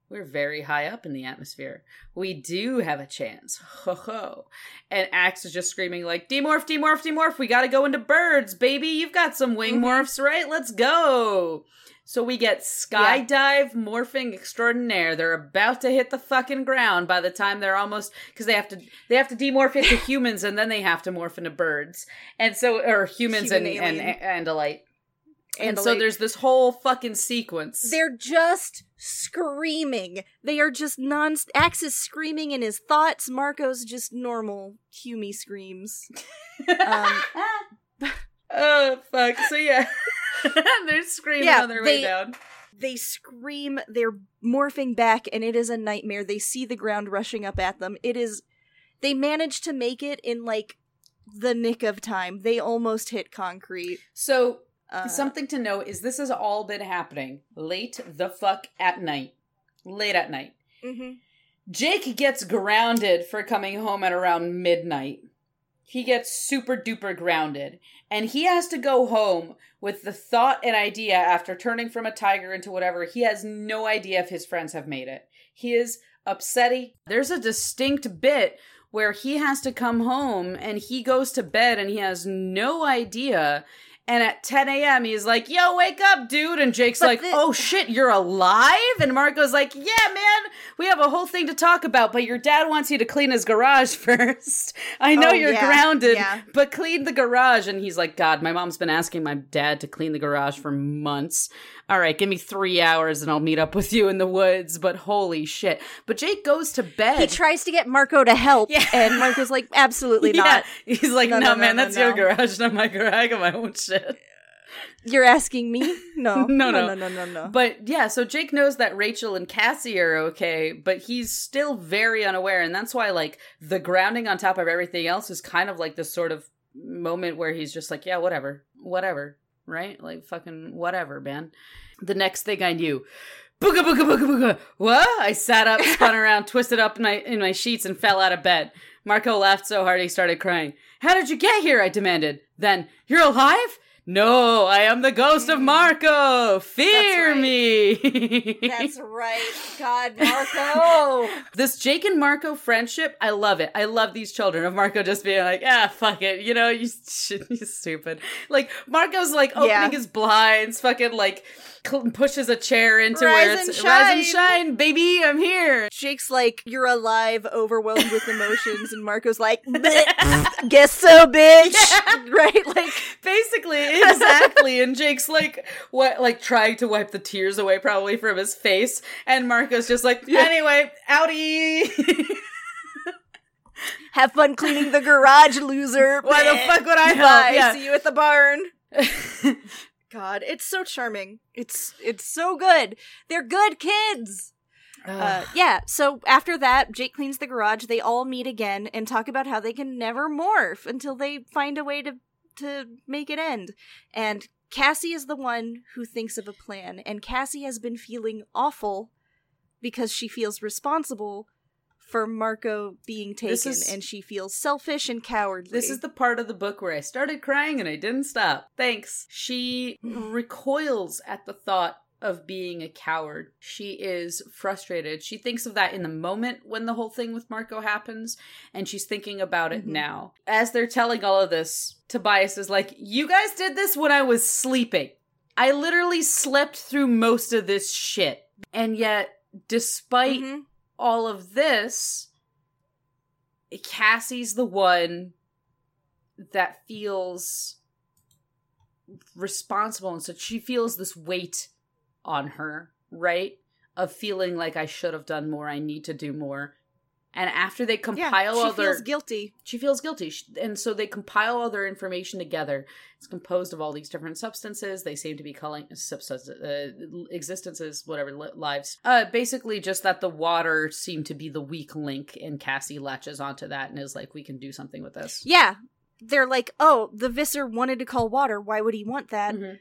We're very high up in the atmosphere. We do have a chance. Ho ho. And Axe is just screaming like, demorph, demorph, demorph. We got to go into birds, baby. You've got some wing mm-hmm. morphs, right? Let's go. So we get skydive yeah. morphing extraordinaire. They're about to hit the fucking ground by the time they're almost, because they have to they have to demorph into humans and then they have to morph into birds. And so, or humans Human and, and, and Andalite. And, and so there's this whole fucking sequence. They're just screaming. They are just non- Axe is screaming in his thoughts. Marco's just normal Hume screams. um, oh, fuck. So yeah. They're screaming yeah, on their they, way down. They scream. They're morphing back, and it is a nightmare. They see the ground rushing up at them. It is... They manage to make it in, like, the nick of time. They almost hit concrete. So... Uh, Something to note is this has all been happening late the fuck at night. Late at night. Mm-hmm. Jake gets grounded for coming home at around midnight. He gets super duper grounded. And he has to go home with the thought and idea after turning from a tiger into whatever. He has no idea if his friends have made it. He is upsetty. There's a distinct bit where he has to come home and he goes to bed and he has no idea. And at ten a.m., he's like, yo, wake up, dude. And Jake's but like, the- oh, shit, you're alive? And Marco's like, yeah, man, we have a whole thing to talk about, but your dad wants you to clean his garage first. I know oh, you're yeah. grounded, yeah. but clean the garage. And he's like, God, my mom's been asking my dad to clean the garage for months. All right, give me three hours and I'll meet up with you in the woods. But holy shit. But Jake goes to bed. He tries to get Marco to help. Yeah. And Marco's like, absolutely yeah. not. He's like, no, no, no man, no, that's no. your garage, not my garage. I got my own shit. You're asking me? No. no, no, no, no, no, no. But yeah, so Jake knows that Rachel and Cassie are okay, but he's still very unaware. And that's why, like, the grounding on top of everything else is kind of like this sort of moment where he's just like, yeah, whatever, whatever, right? Like, fucking whatever, man. The next thing I knew, booga, booga, booga, booga. What? I sat up, spun around, twisted up in my, in my sheets and fell out of bed. Marco laughed so hard he started crying. How did you get here? I demanded. Then, you're alive? No, I am the ghost of Marco. Fear That's right. me. That's right. God, Marco. This Jake and Marco friendship, I love it. I love these children of Marco just being like, ah, fuck it. You know, you shit, you're stupid. Like, Marco's like opening yeah. his blinds, fucking like pushes a chair into rise where it's rise and shine, baby, I'm here. Jake's like, you're alive, overwhelmed with emotions, and Marco's like, guess so, bitch. Yeah. Right? Like, basically, exactly. And Jake's like, what, like trying to wipe the tears away probably from his face, and Marco's just like, anyway, outie. Have fun cleaning the garage, loser. Why the fuck would I help? Yeah. See you at the barn. God, it's so charming. It's it's so good. They're good kids. Uh, yeah, so after that, Jake cleans the garage. They all meet again and talk about how they can never morph until they find a way to, to make it end. And Cassie is the one who thinks of a plan. And Cassie has been feeling awful because she feels responsible for Marco being taken, is, and she feels selfish and cowardly. This is the part of the book where I started crying and I didn't stop. Thanks. She recoils at the thought of being a coward. She is frustrated. She thinks of that in the moment when the whole thing with Marco happens, and she's thinking about it mm-hmm. now. As they're telling all of this, Tobias is like, you guys did this when I was sleeping. I literally slept through most of this shit. And yet, despite... Mm-hmm. all of this, Cassie's the one that feels responsible, and so she feels this weight on her, right? Of feeling like, I should have done more, I need to do more. And after they compile yeah, all their... she feels guilty. She feels guilty. She, and so they compile all their information together. It's composed of all these different substances. They seem to be calling uh, existences, whatever, lives. Uh, basically just that the water seemed to be the weak link, and Cassie latches onto that and is like, we can do something with this. Yeah. They're like, oh, the Visser wanted to call water. Why would he want that? Mm-hmm.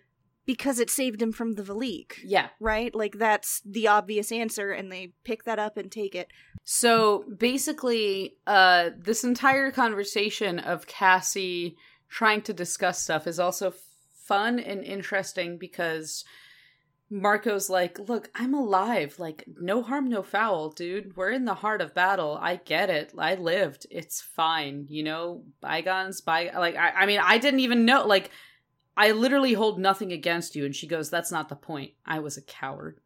Because it saved him from the Veleek. Yeah. Right? Like, that's the obvious answer, and they pick that up and take it. So, basically, uh, this entire conversation of Cassie trying to discuss stuff is also fun and interesting because Marco's like, look, I'm alive. Like, no harm, no foul, dude. We're in the heart of battle. I get it. I lived. It's fine. You know? Bygones, by... Like, I, I mean, I didn't even know, like... I literally hold nothing against you. And she goes, that's not the point. I was a coward.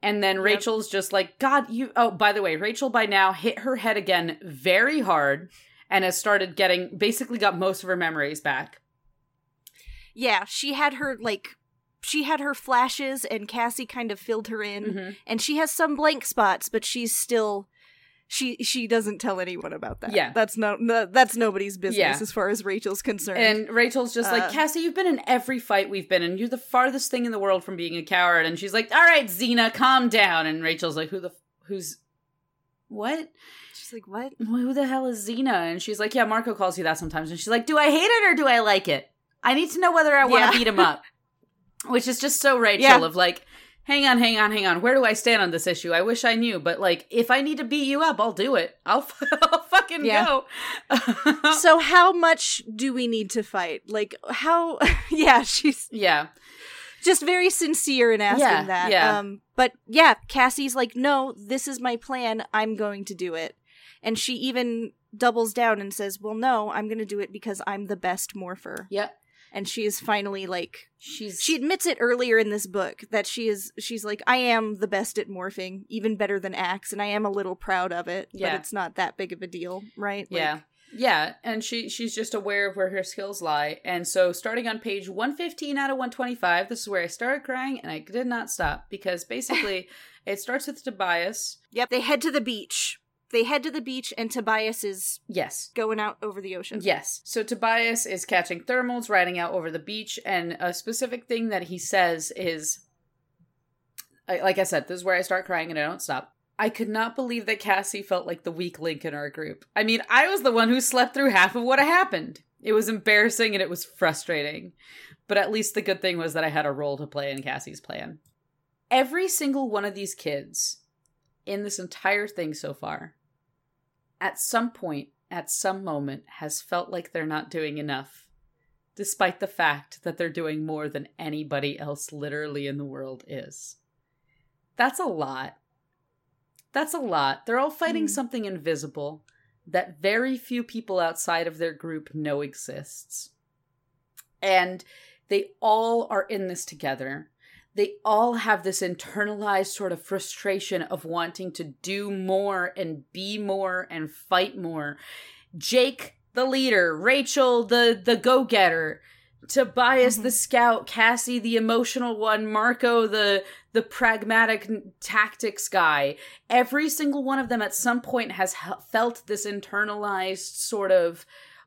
And then yep. Rachel's just like, God, you... Oh, by the way, Rachel by now hit her head again very hard and has started getting... Basically got most of her memories back. Yeah, she had her, like... She had her flashes and Cassie kind of filled her in. Mm-hmm. And she has some blank spots, but she's still... She she doesn't tell anyone about that. Yeah. That's no, no that's nobody's business yeah. as far as Rachel's concerned. And Rachel's just uh, like, Cassie, you've been in every fight we've been in. You're the farthest thing in the world from being a coward. And she's like, all right, Xena, calm down. And Rachel's like, who the, who's, what? She's like, what? Who the hell is Xena? And she's like, yeah, Marco calls you that sometimes. And she's like, do I hate it or do I like it? I need to know whether I want to yeah. beat him up. Which is just so Rachel yeah. of like, Hang on, hang on, hang on. Where do I stand on this issue? I wish I knew, but like, if I need to beat you up, I'll do it. I'll, f- I'll fucking yeah. go. So how much do we need to fight? Like how, yeah, she's yeah, just very sincere in asking yeah, that. Yeah. Um, but yeah, Cassie's like, no, this is my plan. I'm going to do it. And she even doubles down and says, well, no, I'm going to do it because I'm the best morpher. Yep. And she is finally like, she's she admits it earlier in this book that she is, she's like, I am the best at morphing, even better than Axe, and I am a little proud of it, yeah. but it's not that big of a deal, right? Yeah. Like, yeah, and she she's just aware of where her skills lie, and so starting on page one fifteen out of one twenty-five, this is where I started crying, and I did not stop, because basically, it starts with Tobias. Yep, they head to the beach. They head to the beach, and Tobias is yes going out over the ocean. Yes. So Tobias is catching thermals, riding out over the beach, and a specific thing that he says is, like I said, this is where I start crying and I don't stop. I could not believe that Cassie felt like the weak link in our group. I mean, I was the one who slept through half of what happened. It was embarrassing and it was frustrating. But at least the good thing was that I had a role to play in Cassie's plan. Every single one of these kids in this entire thing so far, at some point, at some moment, has felt like they're not doing enough, despite the fact that they're doing more than anybody else literally in the world is. That's a lot. That's a lot. They're all fighting mm. something invisible that very few people outside of their group know exists. And they all are in this together. They all have this internalized sort of frustration of wanting to do more and be more and fight more. Jake, the leader, Rachel, the, the go-getter, Tobias, mm-hmm. the scout, Cassie, the emotional one, Marco, the the pragmatic tactics guy. Every single one of them at some point has he- felt this internalized sort of,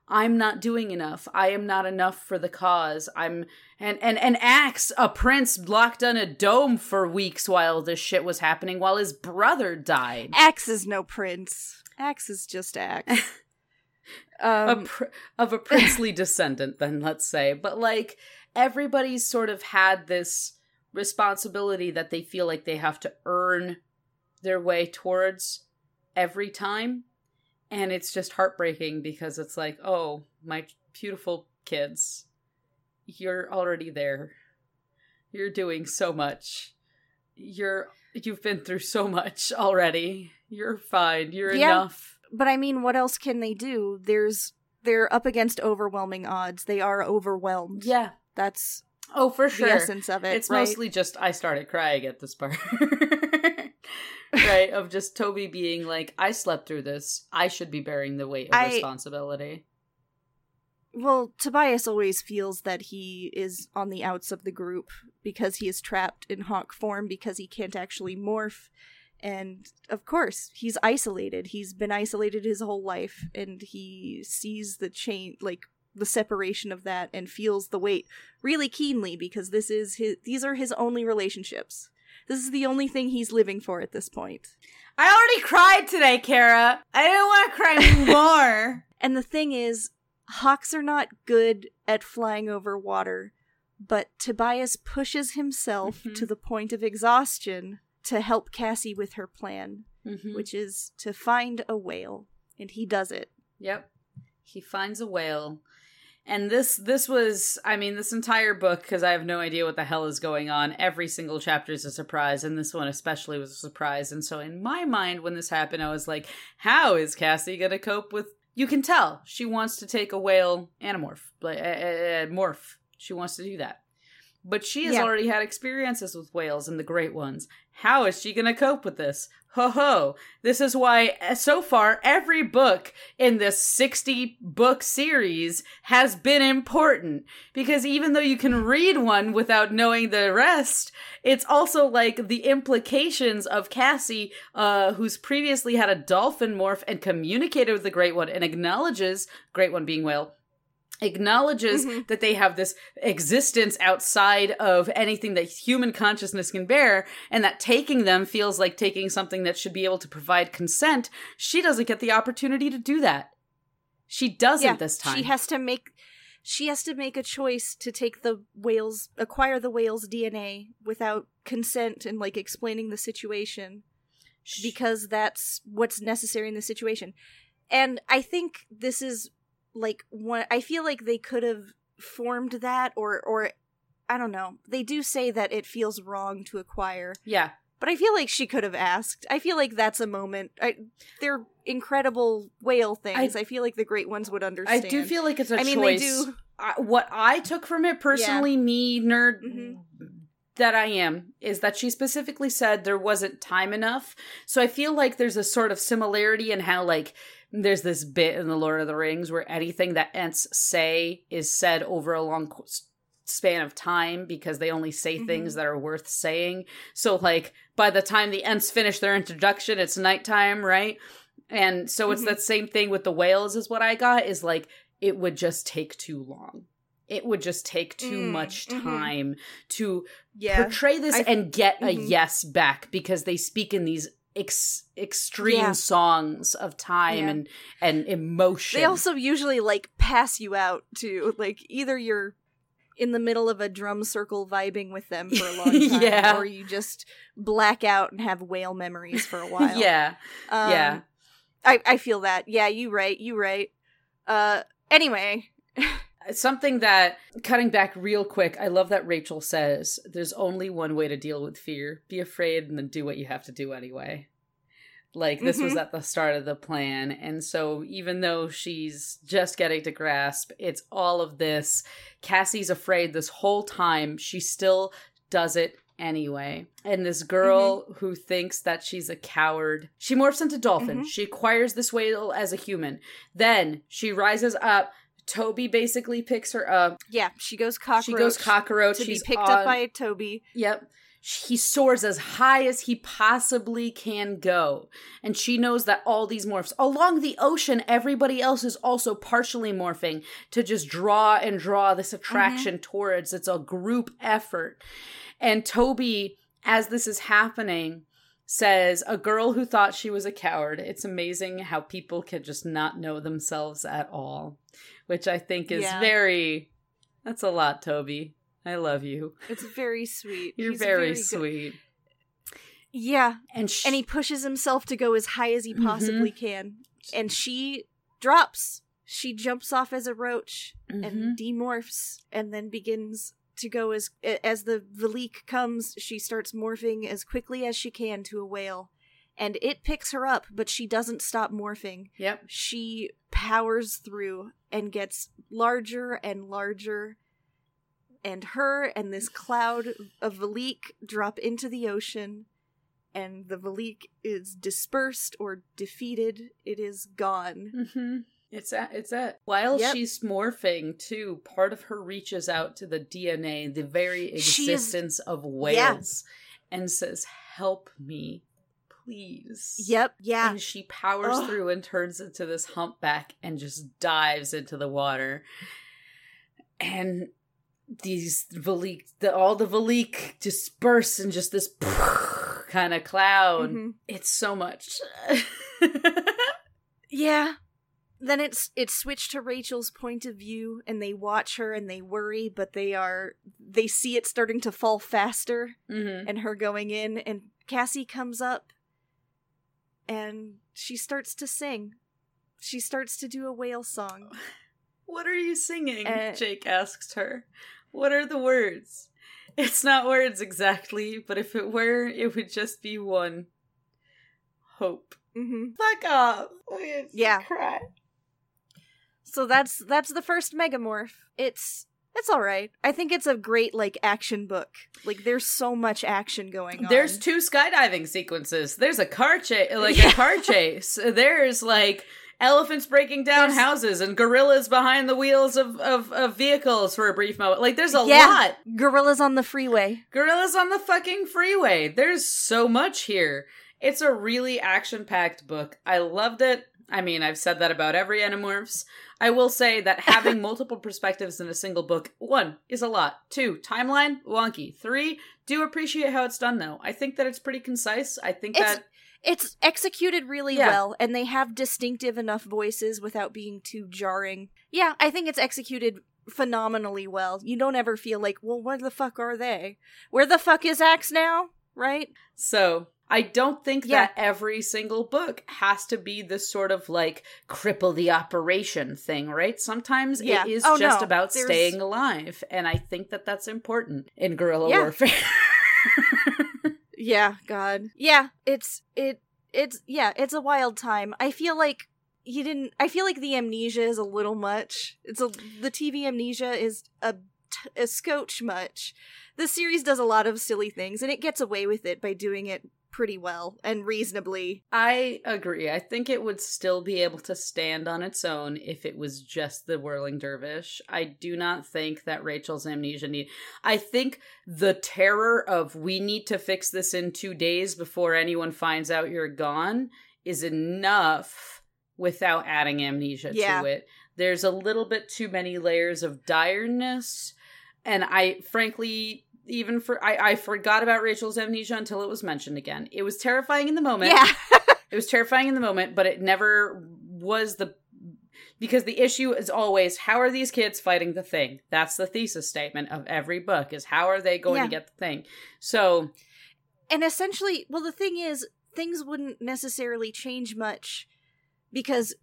I'm not doing enough. I am not enough for the cause. I'm and and and Axe, a prince locked in a dome for weeks while this shit was happening, while his brother died. Axe is no prince. Axe is just Axe. Um, a pr- of a princely descendant, then, let's say. But, like, everybody's sort of had this responsibility that they feel like they have to earn their way towards every time. And it's just heartbreaking because it's like, oh, my beautiful kids, you're already there. You're doing so much. You're, you've been through so much already. You're fine. You're yeah. enough. But I mean, what else can they do? There's they're up against overwhelming odds. They are overwhelmed. Yeah. That's oh, for sure. the essence of it. It's right? mostly just I started crying at this part. Right? Of just Toby being like, I slept through this. I should be bearing the weight of I, responsibility. Well, Tobias always feels that he is on the outs of the group because he is trapped in hawk form because he can't actually morph. And, of course, he's isolated. He's been isolated his whole life, and he sees the change, like, the separation of that and feels the weight really keenly because this is his, these are his only relationships. This is the only thing he's living for at this point. I already cried today, Kara. I didn't want to cry more. And the thing is, hawks are not good at flying over water, but Tobias pushes himself mm-hmm. to the point of exhaustion to help Cassie with her plan, mm-hmm. which is to find a whale. And he does it. Yep. He finds a whale. And this this was, I mean, this entire book, because I have no idea what the hell is going on, every single chapter is a surprise, and this one especially was a surprise. And so in my mind, when this happened, I was like, how is Cassie going to cope with... You can tell. She wants to take a whale animorph. Like, uh, uh, morph. She wants to do that. But she has yeah. already had experiences with whales and the great ones. How is she going to cope with this? Ho ho. This is why, so far, every book in this sixty-book series has been important. Because even though you can read one without knowing the rest, it's also like the implications of Cassie, uh, who's previously had a dolphin morph and communicated with the great one and acknowledges, great one being whale, acknowledges mm-hmm. that they have this existence outside of anything that human consciousness can bear, and that taking them feels like taking something that should be able to provide consent. She doesn't get the opportunity to do that. She doesn't yeah, this time. She has to make she has to make a choice to take the whale's acquire the whale's D N A without consent and like explaining the situation she- because that's what's necessary in the situation. And I think this is Like, one, I feel like they could have formed that, or, or, I don't know. They do say that it feels wrong to acquire. Yeah. But I feel like she could have asked. I feel like that's a moment. I, they're incredible whale things. I, I feel like the great ones would understand. I do feel like it's a I choice. I mean, they do. I, what I took from it personally, yeah. me, nerd... Mm-hmm. that I am, is that she specifically said there wasn't time enough. So I feel like there's a sort of similarity in how, like, there's this bit in The Lord of the Rings where anything that Ents say is said over a long span of time because they only say mm-hmm. things that are worth saying. So, like, by the time the Ents finish their introduction, it's nighttime, right? And so mm-hmm. it's that same thing with the whales is what I got is like, it would just take too long. It would just take too mm, much time mm-hmm. to yeah. portray this I, and get mm-hmm. a yes back because they speak in these ex- extreme yeah. songs of time yeah. and, and emotion. They also usually, like, pass you out, too. Like, either you're in the middle of a drum circle vibing with them for a long time, yeah. or you just black out and have whale memories for a while. yeah, um, yeah. I, I feel that. Yeah, you right, you right. Uh, anyway... Something that, cutting back real quick, I love that Rachel says, there's only one way to deal with fear. Be afraid and then do what you have to do anyway. Like, this mm-hmm. was at the start of the plan. And so even though she's just getting to grasp, it's all of this. Cassie's afraid this whole time. She still does it anyway. And this girl mm-hmm. who thinks that she's a coward, she morphs into dolphin. Mm-hmm. She acquires this whale as a human. Then she rises up. Toby basically picks her up. Yeah, she goes cockroach. She goes cockroach. To She's be picked on, up by Toby. Yep. He soars as high as he possibly can go. And she knows that all these morphs, along the ocean, everybody else is also partially morphing to just draw and draw this attraction mm-hmm. towards. It's a group effort. And Toby, as this is happening, says, a girl who thought she was a coward. It's amazing how people can just not know themselves at all. Which I think is yeah. very, that's a lot, Toby. I love you. It's very sweet. You're very, very sweet. Yeah. And, she- and he pushes himself to go as high as he possibly mm-hmm. can. And she drops. She jumps off as a roach mm-hmm. and demorphs and then begins to go as, as the Veleek comes, she starts morphing as quickly as she can to a whale. And it picks her up, but she doesn't stop morphing. Yep. She powers through and gets larger and larger. And her and this cloud of Veleek drop into the ocean. And the Veleek is dispersed or defeated. It is gone. Mm-hmm. It's that. It's that. While yep. she's morphing, too, part of her reaches out to the D N A, the very existence she's... of whales, yeah. and says, help me. Please. Yep. Yeah. And she powers Ugh. through and turns into this humpback and just dives into the water. And these Veleek, the, all the Veleek disperse in just this kind of cloud. Mm-hmm. It's so much. yeah. Then it's it's switched to Rachel's point of view, and they watch her and they worry, but they are they see it starting to fall faster, mm-hmm. and her going in, and Cassie comes up. And she starts to sing. She starts to do a whale song. What are you singing? Uh, Jake asks her. What are the words? It's not words exactly, but if it were, it would just be one. Hope. Mm-hmm. Fuck off. Yeah. Cry. So that's that's the first Megamorph. It's it's all right. I think it's a great, like, action book. Like, there's so much action going on. There's two skydiving sequences. There's a car chase, like yeah. a car chase. There's like elephants breaking down there's... houses and gorillas behind the wheels of, of, of vehicles for a brief moment. Like, there's a yeah. lot. Gorillas on the freeway. Gorillas on the fucking freeway. There's so much here. It's a really action-packed book. I loved it. I mean, I've said that about every Animorphs. I will say that having multiple perspectives in a single book, one, is a lot. Two, timeline, wonky. Three, do appreciate how it's done, though. I think that it's pretty concise. I think it's, that... It's executed really yeah. well, and they have distinctive enough voices without being too jarring. Yeah, I think it's executed phenomenally well. You don't ever feel like, well, where the fuck are they? Where the fuck is Axe now? Right? So... I don't think yeah. that every single book has to be this sort of, like, cripple the operation thing, right? Sometimes yeah. it is oh, just no. about There's... staying alive, and I think that that's important in guerrilla yeah. warfare. yeah, God. Yeah, it's, it, it's, yeah, it's a wild time. I feel like you didn't, I feel like the amnesia is a little much. It's a, the T V amnesia is a a scotch much. The series does a lot of silly things, and it gets away with it by doing it pretty well and reasonably. I agree. I think it would still be able to stand on its own if it was just the Whirling Dervish. I do not think that Rachel's amnesia need. I think the terror of we need to fix this in two days before anyone finds out you're gone is enough without adding amnesia yeah. to it. There's a little bit too many layers of direness. And I frankly, even for, I, I forgot about Rachel's amnesia until it was mentioned again. It was terrifying in the moment. Yeah. It was terrifying in the moment, but it never was the, because the issue is always, how are these kids fighting the thing? That's the thesis statement of every book, is how are they going yeah. to get the thing? So. And essentially, well, the thing is, things wouldn't necessarily change much because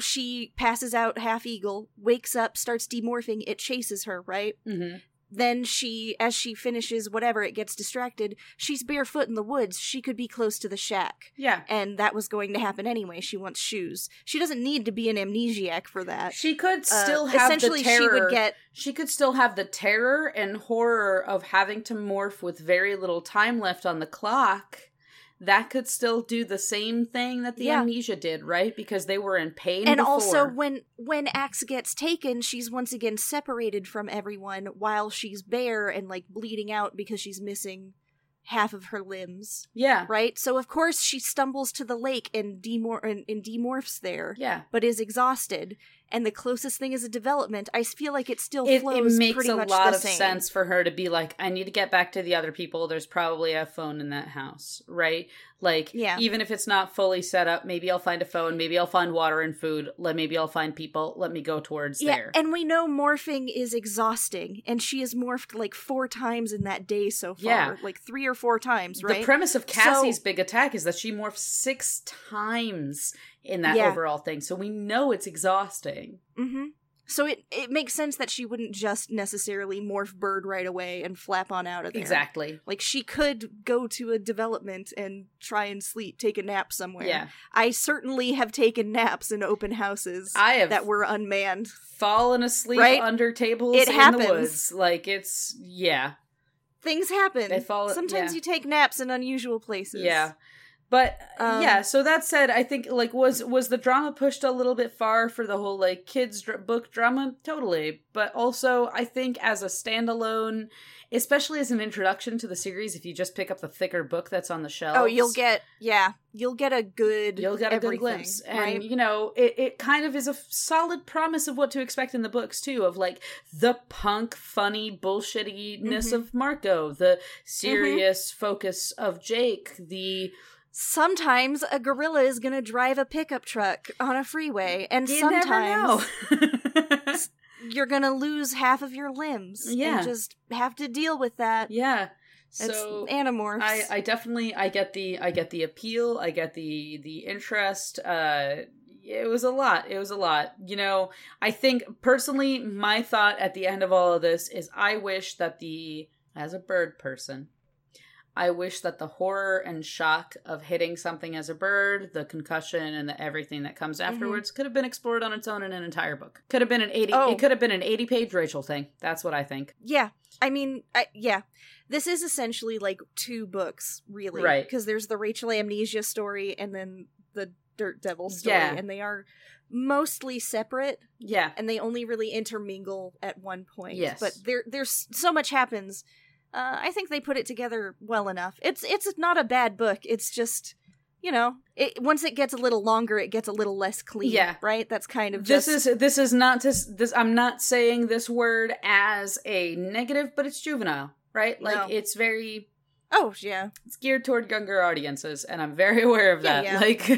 she passes out half eagle, wakes up, starts demorphing, it chases her, right? Mm-hmm. Then she, as she finishes whatever, it gets distracted. She's barefoot in the woods. She could be close to the shack. Yeah. And that was going to happen anyway. She wants shoes. She doesn't need to be an amnesiac for that. She could still uh, have essentially the terror. She would get... She could still have the terror and horror of having to morph with very little time left on the clock. That could still do the same thing that the yeah. amnesia did, right? Because they were in pain and before. Also, when, when Axe gets taken, she's once again separated from everyone while she's bare and, like, bleeding out because she's missing half of her limbs. Yeah. Right? So, of course, she stumbles to the lake and, demor- and, and demorphs there. Yeah. But is exhausted. And the closest thing is a development. I feel like it still it, flows pretty much the same. It makes a lot of sense for her to be like, I need to get back to the other people. There's probably a phone in that house, right? Like, yeah. even if it's not fully set up, maybe I'll find a phone. Maybe I'll find water and food. Let Maybe I'll find people. Let me go towards yeah, there. And we know morphing is exhausting. And she has morphed like four times in that day so far. Yeah. Like three or four times, right? The premise of Cassie's so- big attack is that she morphs six times in that yeah. overall thing. So we know it's exhausting. Mm-hmm. So it, it makes sense that she wouldn't just necessarily morph bird right away and flap on out of there. Exactly. Like, she could go to a development and try and sleep, take a nap somewhere. Yeah. I certainly have taken naps in open houses I have that were unmanned. Fallen asleep right? under tables it in happens. The woods. Like, it's, yeah. Things happen. They fall, Sometimes yeah. you take naps in unusual places. Yeah. But, um, yeah, so that said, I think, like, was was the drama pushed a little bit far for the whole, like, kids' dr- book drama? Totally. But also, I think as a standalone, especially as an introduction to the series, if you just pick up the thicker book that's on the shelves. Oh, you'll get, yeah, you'll get a good You'll get a good glimpse. And, right? you know, it, it kind of is a solid promise of what to expect in the books, too, of, like, the punk, funny, bullshittiness mm-hmm. of Marco, the serious mm-hmm. focus of Jake, the... Sometimes a gorilla is going to drive a pickup truck on a freeway, and you sometimes you're going to lose half of your limbs. Yeah. And just have to deal with that. Yeah. It's so Animorphs. I, I definitely, I get the, I get the appeal. I get the, the interest. Uh, it was a lot. It was a lot. You know, I think personally, my thought at the end of all of this is I wish that the, as a bird person, I wish that the horror and shock of hitting something as a bird, the concussion and the everything that comes afterwards mm-hmm. could have been explored on its own in an entire book. Could have been an eighty oh. It could have been an eighty-page Rachel thing. That's what I think. Yeah. I mean, I, yeah. This is essentially like two books, really. Right. Because there's the Rachel amnesia story and then the Dirt Devil story. Yeah. And they are mostly separate. Yeah. And they only really intermingle at one point. Yes. But there, there's so much happens. Uh, I think they put it together well enough. It's it's not a bad book. It's just, you know, it, once it gets a little longer, it gets a little less clean. Yeah, right. That's kind of this just... is this is not to, this. I'm not saying this word as a negative, but it's juvenile, right? Like no. It's very. Oh yeah, it's geared toward younger audiences, and I'm very aware of that. Yeah, yeah. Like.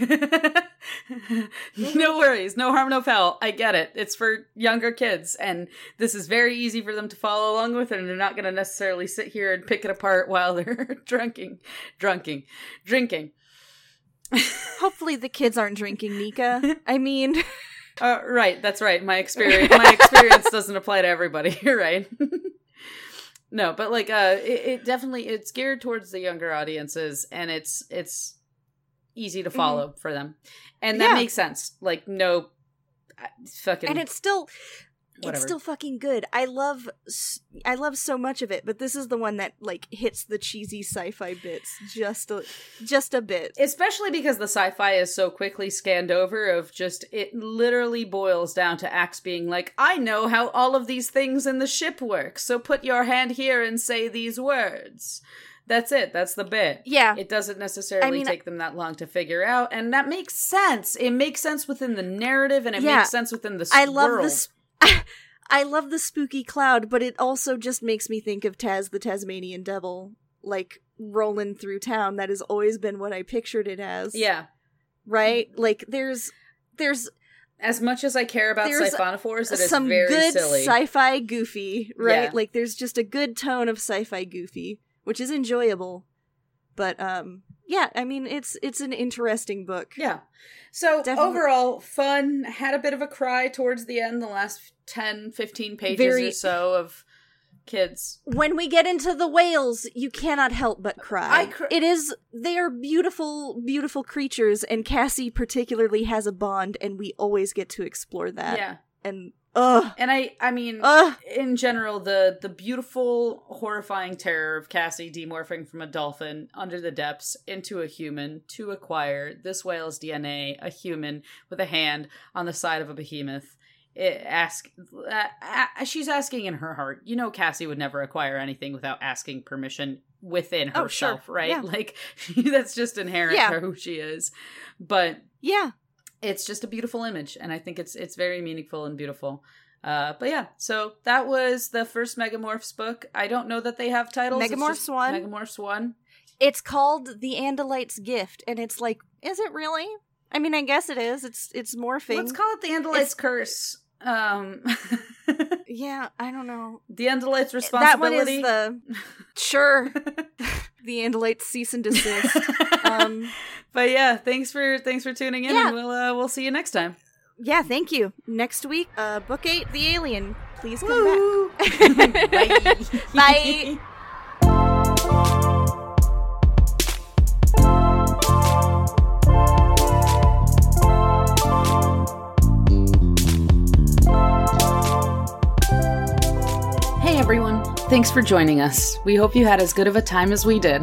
No worries, no harm, no foul. I get it. It's for younger kids, and this is very easy for them to follow along with, and they're not going to necessarily sit here and pick it apart while they're drunking, drunking, drinking. Hopefully, the kids aren't drinking, Nika. I mean, uh, right? That's right. My experience, my experience doesn't apply to everybody. You're right. No, but like, uh, it, it definitely it's geared towards the younger audiences, and it's it's. easy to follow mm-hmm. for them, and that yeah. makes sense. Like no fucking and it's still whatever. It's still fucking good. I love I love so much of it, but this is the one that like hits the cheesy sci-fi bits just a, just a bit, especially because the sci-fi is so quickly scanned over of just it literally boils down to Axe being like, I know how all of these things in the ship work, so put your hand here and say these words. That's it. That's the bit. Yeah. It doesn't necessarily I mean, take them that long to figure out. And that makes sense. It makes sense within the narrative, and it yeah. makes sense within the I love world. This. I love the spooky cloud, but it also just makes me think of Taz the Tasmanian devil, like, rolling through town. That has always been what I pictured it as. Yeah. Right? Like, there's... there's As much as I care about siphonophores, it is very silly. Some good sci-fi goofy, right? Yeah. Like, there's just a good tone of sci-fi goofy, which is enjoyable. But, um... yeah, I mean, it's it's an interesting book. Yeah. So, Definitely. Overall, fun. Had a bit of a cry towards the end, the last ten, fifteen pages Very... or so of kids. When we get into the whales, you cannot help but cry. I cr- it is, they are beautiful, beautiful creatures, and Cassie particularly has a bond, and we always get to explore that. Yeah. And... Ugh. And I, I mean, Ugh. in general, the, the beautiful, horrifying terror of Cassie demorphing from a dolphin under the depths into a human to acquire this whale's D N A, a human with a hand on the side of a behemoth. It ask, uh, uh, she's asking in her heart. You know, Cassie would never acquire anything without asking permission within herself, oh, sure. right? Yeah. Like, that's just inherent yeah. to who she is. But yeah. It's just a beautiful image, and I think it's it's very meaningful and beautiful. Uh, but yeah, so that was the first Megamorphs book. I don't know that they have titles. Megamorphs one. Megamorphs one. It's called The Andalite's Gift, and it's like, is it really? I mean, I guess it is. It's it's morphing. Let's call it The Andalite's it's, Curse. Um, yeah, I don't know. The Andalite's Responsibility. That one is the... Sure. The Andalite's Cease and Desist. Um... But yeah, thanks for thanks for tuning in, yeah. and we'll uh, we'll see you next time. Yeah, thank you. Next week, uh, book eight, The Alien. Please come Woo. back. Bye. Bye. Hey everyone, thanks for joining us. We hope you had as good of a time as we did.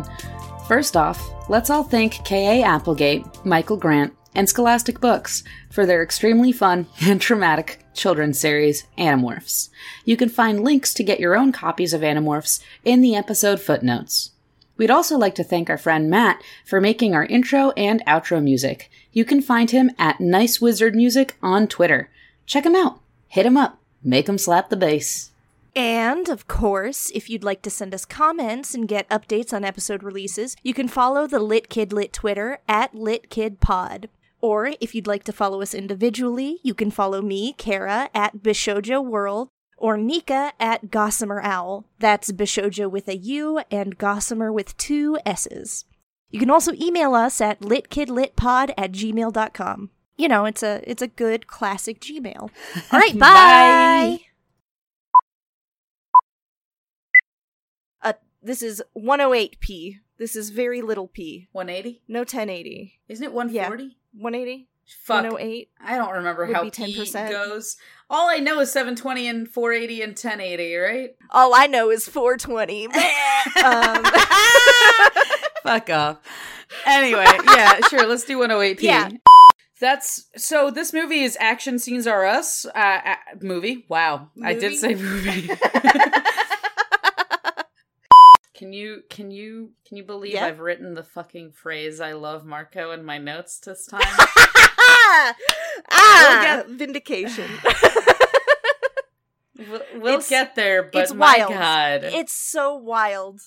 First off, let's all thank K A. Applegate, Michael Grant, and Scholastic Books for their extremely fun and traumatic children's series, Animorphs. You can find links to get your own copies of Animorphs in the episode footnotes. We'd also like to thank our friend Matt for making our intro and outro music. You can find him at NiceWizardMusic on Twitter. Check him out. Hit him up. Make him slap the bass. And, of course, if you'd like to send us comments and get updates on episode releases, you can follow the Lit Kid Lit Twitter at LitKidPod. Or, if you'd like to follow us individually, you can follow me, Kara, at Bishojo World, or Nika at Gossamer Owl. That's Bishojo with a U and Gossamer with two S's. You can also email us at litkidlitpod at gmail dot com. You know, it's a, it's a good classic Gmail. All right, bye! Bye! This is one oh eight p. This is very little p. one eighty? No, ten eighty. Isn't it one forty? Yeah. one eighty? Fuck. one oh eight? I don't remember how ten percent. P goes. All I know is seven twenty and four eighty and ten eighty, right? All I know is four twenty. um. Fuck off. Anyway, yeah, sure, let's do one oh eight p. Yeah. That's, so this movie is Action Scenes Are Us. Uh, uh, movie? Wow. Movie? I did say movie. Can you can you can you believe yep. I've written the fucking phrase "I love Marco" in my notes this time? Ah, we'll get vindication. we'll we'll get there, but it's my wild. God, it's so wild.